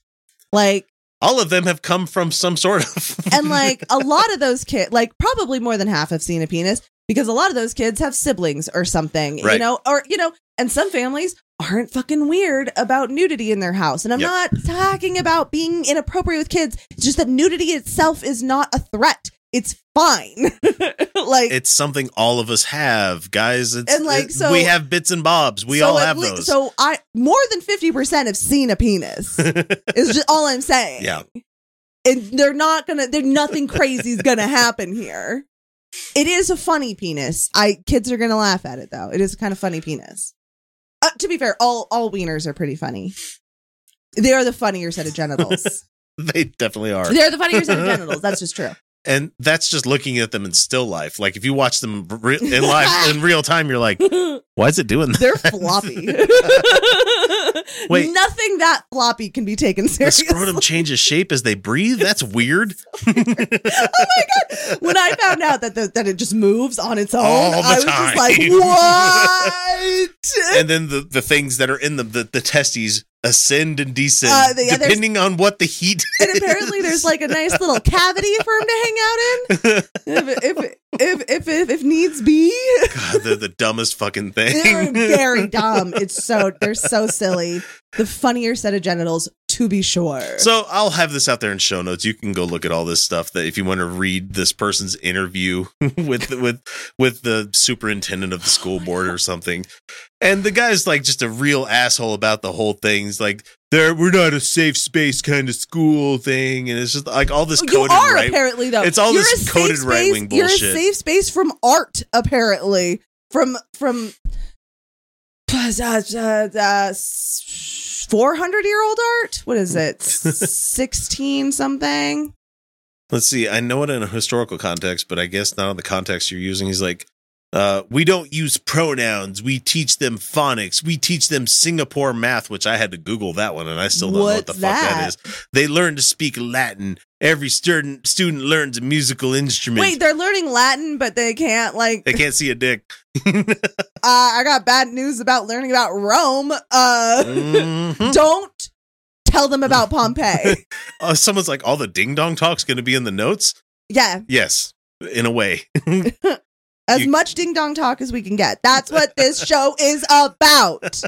Like, all of them have come from some sort of. And like a lot of those kids, like probably more than half have seen a penis because a lot of those kids have siblings or something, right. You know, or, you know, and some families aren't fucking weird about nudity in their house. And I'm not talking about being inappropriate with kids. It's just that nudity itself is not a threat. It's fine. Like, it's something all of us have, guys. It's, and like, so we have bits and bobs. We all have those. So I more than 50% have seen a penis. Is just all I'm saying. Yeah. And they're not gonna. They're nothing crazy is gonna happen here. It is a funny penis. Kids are gonna laugh at it though. It is a kind of funny penis. To be fair, all wieners are pretty funny. They are the funnier set of genitals. They definitely are. They're the funnier set of genitals. That's just true. And that's just looking at them in still life. Like if you watch them in live in real time, you're like, why is it doing that? They're floppy. Wait, nothing that floppy can be taken seriously. The scrotum changes shape as they breathe. That's weird. So weird. Oh my god! When I found out that it just moves on its own, I was just like, what? And then the things that are in them, the testes ascend and descend depending on what the heat. And apparently, there's like a nice little cavity for him to hang out in, if needs be. God, they're the dumbest fucking thing. They're very dumb. They're so silly. The funnier set of genitals, to be sure. So I'll have this out there in show notes. You can go look at all this stuff that if you want to read this person's interview with the superintendent of the school board or something. And the guy's like just a real asshole about the whole thing. He's like, we're not a safe space kind of school thing. And it's just like all this coded right. Apparently, though. It's all this coded right wing bullshit. You're a safe space from art, apparently. From 400-year-old art? What is it? 16 something? Let's see. I know it in a historical context, but I guess not in the context you're using. He's like, we don't use pronouns. We teach them phonics. We teach them Singapore math, which I had to Google that one, and I still don't know what the fuck that is. They learn to speak Latin. Every student learns a musical instrument. Wait, they're learning Latin, but they can't they can't see a dick. I got bad news about learning about Rome. Don't tell them about Pompeii. Someone's like, all the ding dong talk's going to be in the notes. Yeah. Yes, in a way. As much ding dong talk as we can get. That's what this show is about.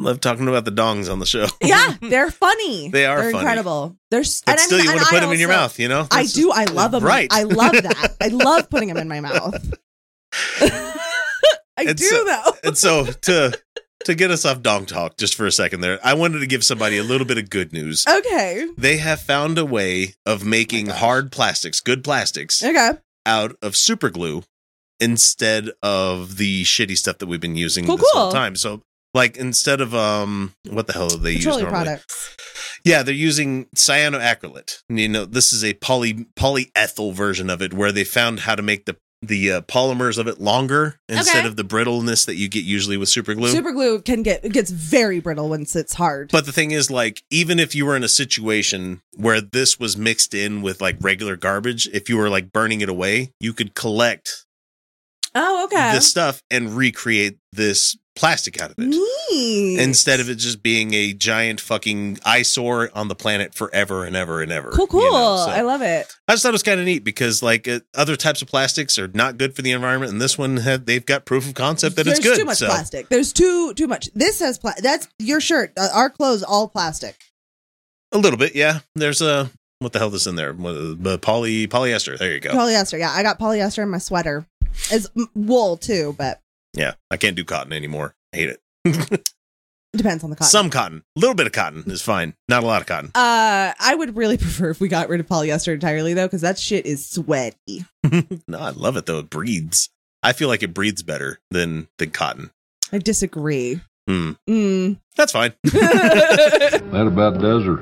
Love talking about the dongs on the show. Yeah, they're funny. They are. They're funny. Incredible. They're but still, you want to put them in your mouth, you know? I do. I love them. Right. I love that. I love putting them in my mouth. I do though. And so to get us off dong talk just for a second there, I wanted to give somebody a little bit of good news. Okay. They have found a way of making hard plastics, good plastics. Okay. Out of super glue instead of the shitty stuff that we've been using whole time. So like instead of what the hell do they use normally? Products. Yeah, they're using cyanoacrylate. You know, this is a polyethyl version of it where they found how to make the polymers of it longer instead of the brittleness that you get usually with super glue. Super glue gets very brittle once it's hard. But the thing is, like, even if you were in a situation where this was mixed in with like regular garbage, if you were like burning it away, you could collect this stuff and recreate this plastic out of it. Neat. Instead of it just being a giant fucking eyesore on the planet forever and ever and ever. Cool. You know? So I love it. I just thought it was kind of neat because like other types of plastics are not good for the environment, and this one they've got proof of concept that it's good. There's too much plastic. There's too much. This has that's your shirt. Our clothes all plastic. A little bit, yeah. There's a what the hell is in there? Polyester. There you go. Polyester. Yeah, I got polyester in my sweater. It's wool too, but. Yeah, I can't do cotton anymore. I hate it. Depends on the cotton. Some cotton. A little bit of cotton is fine. Not a lot of cotton. I would really prefer if we got rid of polyester entirely, though, because that shit is sweaty. No, I love it, though. It breathes. I feel like it breathes better than cotton. I disagree. That's fine. That about does her.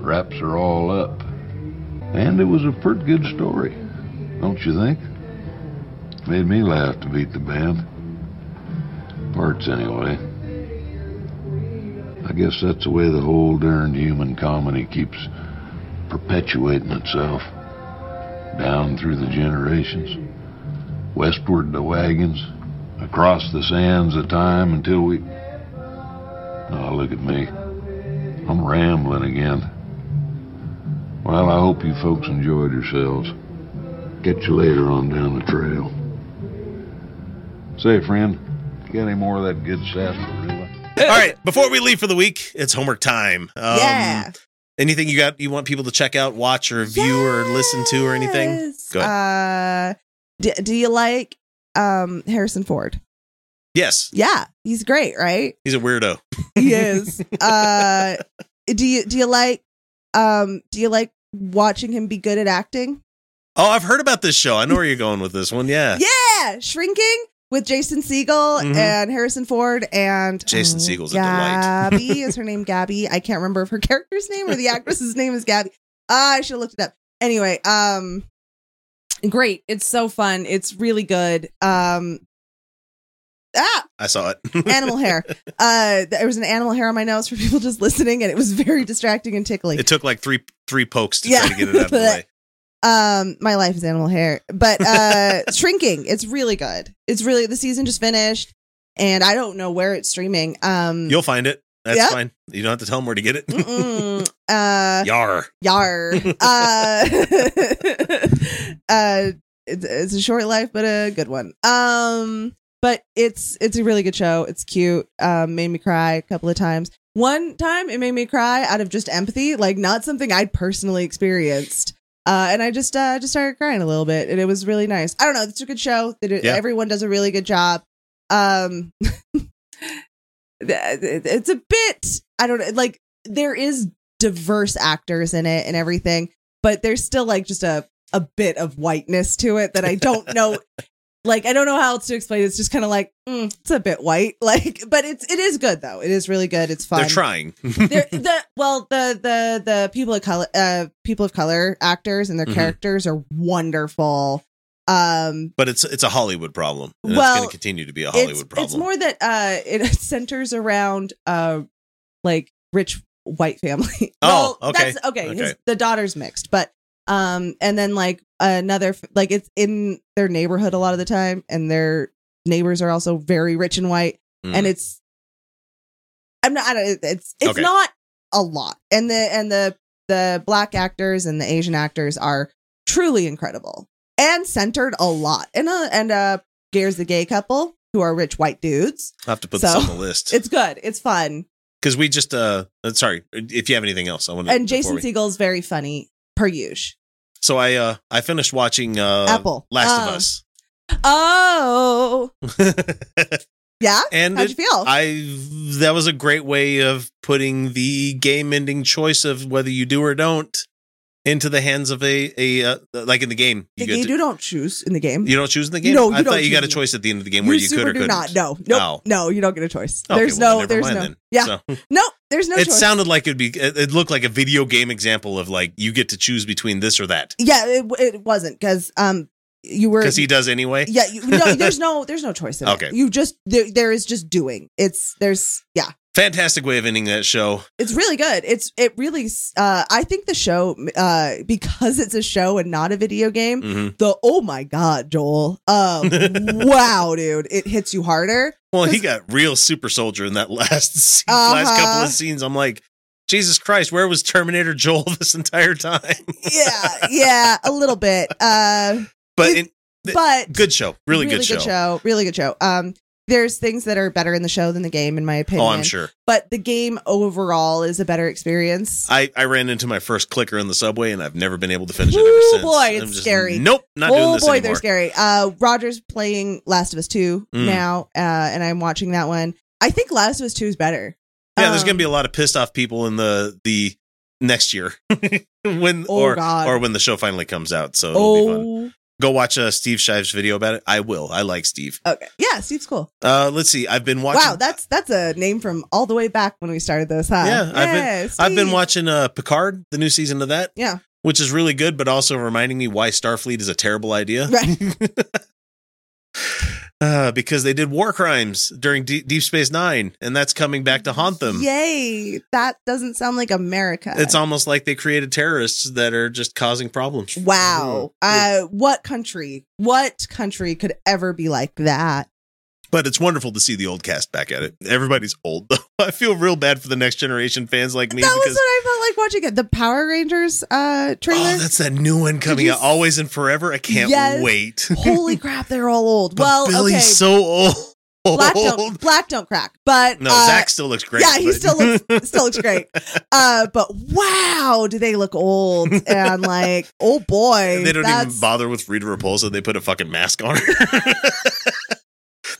Wraps her all up. And it was a pretty good story, don't you think? Made me laugh to beat the band. Parts anyway. I guess that's the way the whole darn human comedy keeps perpetuating itself, down through the generations, westward the wagons, across the sands of time until we... Oh, look at me. I'm rambling again. Well, I hope you folks enjoyed yourselves. Catch you later on down the trail. Say, friend, you got any more of that good sarsaparilla? All right, before we leave for the week, it's homework time. Yeah. Anything you want people to check out, watch, or view, or listen to, or anything? Go ahead. Do you like Harrison Ford? Yes. Yeah, he's great, right? He's a weirdo. He is. Do you like watching him be good at acting? Oh, I've heard about this show. I know where you're going with this one. Yeah. Yeah. Shrinking with Jason Segel and Harrison Ford and Jason Segel's a delight. Gabby is her name. Gabby. I can't remember if her character's name or the actress's name is Gabby. I should have looked it up. Anyway. Great. It's so fun. It's really good. I saw it. Animal hair. There was an animal hair on my nose for people just listening, and it was very distracting and tickly. It took like three pokes to try to get it out of the way. My life is animal hair, but, Shrinking, it's really good. It's really, the season just finished and I don't know where it's streaming. You'll find it. That's fine. You don't have to tell them where to get it. Yar. It's a short life, but a good one. But it's a really good show. It's cute. Made me cry a couple of times. One time it made me cry out of just empathy, like not something I'd personally experienced. And I just started crying a little bit, and it was really nice. I don't know. It's a good show. Everyone does a really good job. It's a bit, I don't know, like there is diverse actors in it and everything, but there's still like just a bit of whiteness to it that I don't know. Like, I don't know how else to explain it. It's just kind of like, it's a bit white, like, but it is good though. It is really good. It's fun. They're trying. The people of color actors and their characters are wonderful. But it's a Hollywood problem. And it's going to continue to be a Hollywood problem. It's more that it centers around like rich white family. Okay. That's, okay. The daughter's mixed, but and then like another, like it's in their neighborhood a lot of the time, and their neighbors are also very rich and white, and it's not a lot, and the black actors and the Asian actors are truly incredible and centered a lot, and Gare's the gay couple who are rich white dudes. I have to put this on the list. It's good. It's fun because we just sorry if you have anything else I want to. And Jason Segel's very funny per usual. So I finished watching Last of Us. Oh. Yeah? And how'd you feel? That was a great way of putting the game-ending choice of whether you do or don't into the hands of a like in the game. You don't choose in the game. You don't choose in the game? No, I thought you got a choice at the end of the game where you could or couldn't. Not. No, nope. No, you don't get a choice. Okay, there's no. Yeah. So. Nope. There's no choice. It sounded like it looked like a video game example of like, you get to choose between this or that. Yeah, it wasn't because you were. Because he does anyway. Yeah. There's no choice. Okay. You just, there is just doing. Fantastic way of ending that show. It's really good. I think the show, because it's a show and not a video game, oh my God, Joel. Wow, dude. It hits you harder. Well, he got real super soldier in that last couple of scenes. I'm like, Jesus Christ, where was Terminator Joel this entire time? yeah, a little bit. But good show, really good show. There's things that are better in the show than the game, in my opinion. Oh, I'm sure. But the game overall is a better experience. I ran into my first clicker in the subway, and I've never been able to finish it ever since. Oh, boy, it's scary. Nope, not doing this anymore. Oh, boy, they're scary. Roger's playing Last of Us 2 now, and I'm watching that one. I think Last of Us 2 is better. Yeah, there's going to be a lot of pissed off people in the next year or when the show finally comes out, so it'll be fun. Go watch Steve Shive's video about it. I will. I like Steve. Okay. Yeah, Steve's cool. Let's see. I've been watching. Wow, that's a name from all the way back when we started this, huh? Yeah. I've been watching Picard, the new season of that. Yeah. Which is really good, but also reminding me why Starfleet is a terrible idea. Right. because they did war crimes during Deep Space Nine, and that's coming back to haunt them. Yay! That doesn't sound like America. It's almost like they created terrorists that are just causing problems. Wow. What country could ever be like that? But it's wonderful to see the old cast back at it. Everybody's old, though. I feel real bad for the next generation fans like me. That was what I felt like watching it. The Power Rangers trailer. Oh, that's that new one coming out. Always and Forever. I can't wait. Holy crap, they're all old. But well, Billy's so old. Black don't crack. But no, Zach still looks great. Yeah, he still looks great. But wow, do they look old? And like, oh boy. And they don't even bother with Rita Repulsa. They put a fucking mask on her.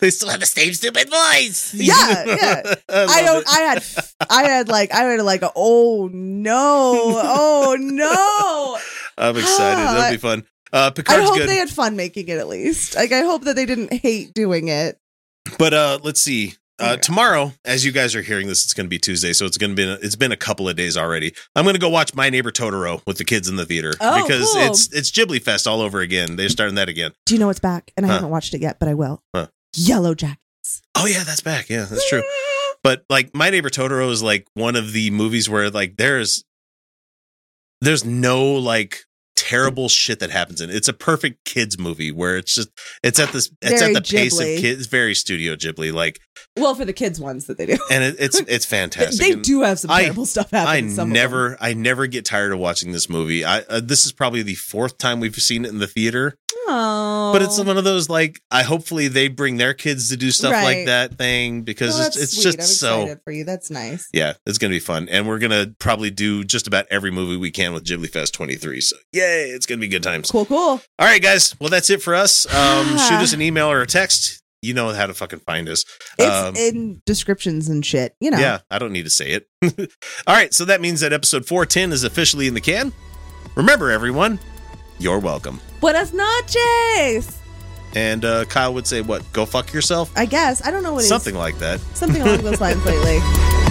They still have the same stupid voice. Yeah, yeah. I had like a, oh no. I'm excited. That'll be fun. Picard's I hope good. They had fun making it at least. Like I hope that they didn't hate doing it. But let's see. Tomorrow, as you guys are hearing this, it's going to be Tuesday, so it's been a couple of days already. I'm going to go watch My Neighbor Totoro with the kids in the theater because cool. It's Ghibli Fest all over again. They're starting that again. Do you know it's back? And I haven't watched it yet, but I will. Yellow Jackets. Oh yeah, that's back. Yeah, that's true. But like My Neighbor Totoro is like one of the movies where like there's no like terrible shit that happens in it. It's a perfect kids movie where it's at the pace of kids. Very Studio Ghibli like. Well, for the kids ones that they do, and it's fantastic. They do have some terrible stuff happening. I never get tired of watching this movie. This is probably the fourth time we've seen it in the theater. Oh, but it's one of those like hopefully they bring their kids to do stuff like that thing because it's sweet. I'm excited for you. That's nice. Yeah, it's gonna be fun, and we're gonna probably do just about every movie we can with Ghibli Fest 23. So yay, it's gonna be good times. Cool. All right, guys. Well, that's it for us. Shoot us an email or a text. You know how to fucking find us. It's in descriptions and shit. You know. Yeah, I don't need to say it. All right, so that means that episode 410 is officially in the can. Remember, everyone, you're welcome. Buenas noches. And Kyle would say, what? Go fuck yourself? I guess. I don't know what it is. Something like that. Something along those lines lately.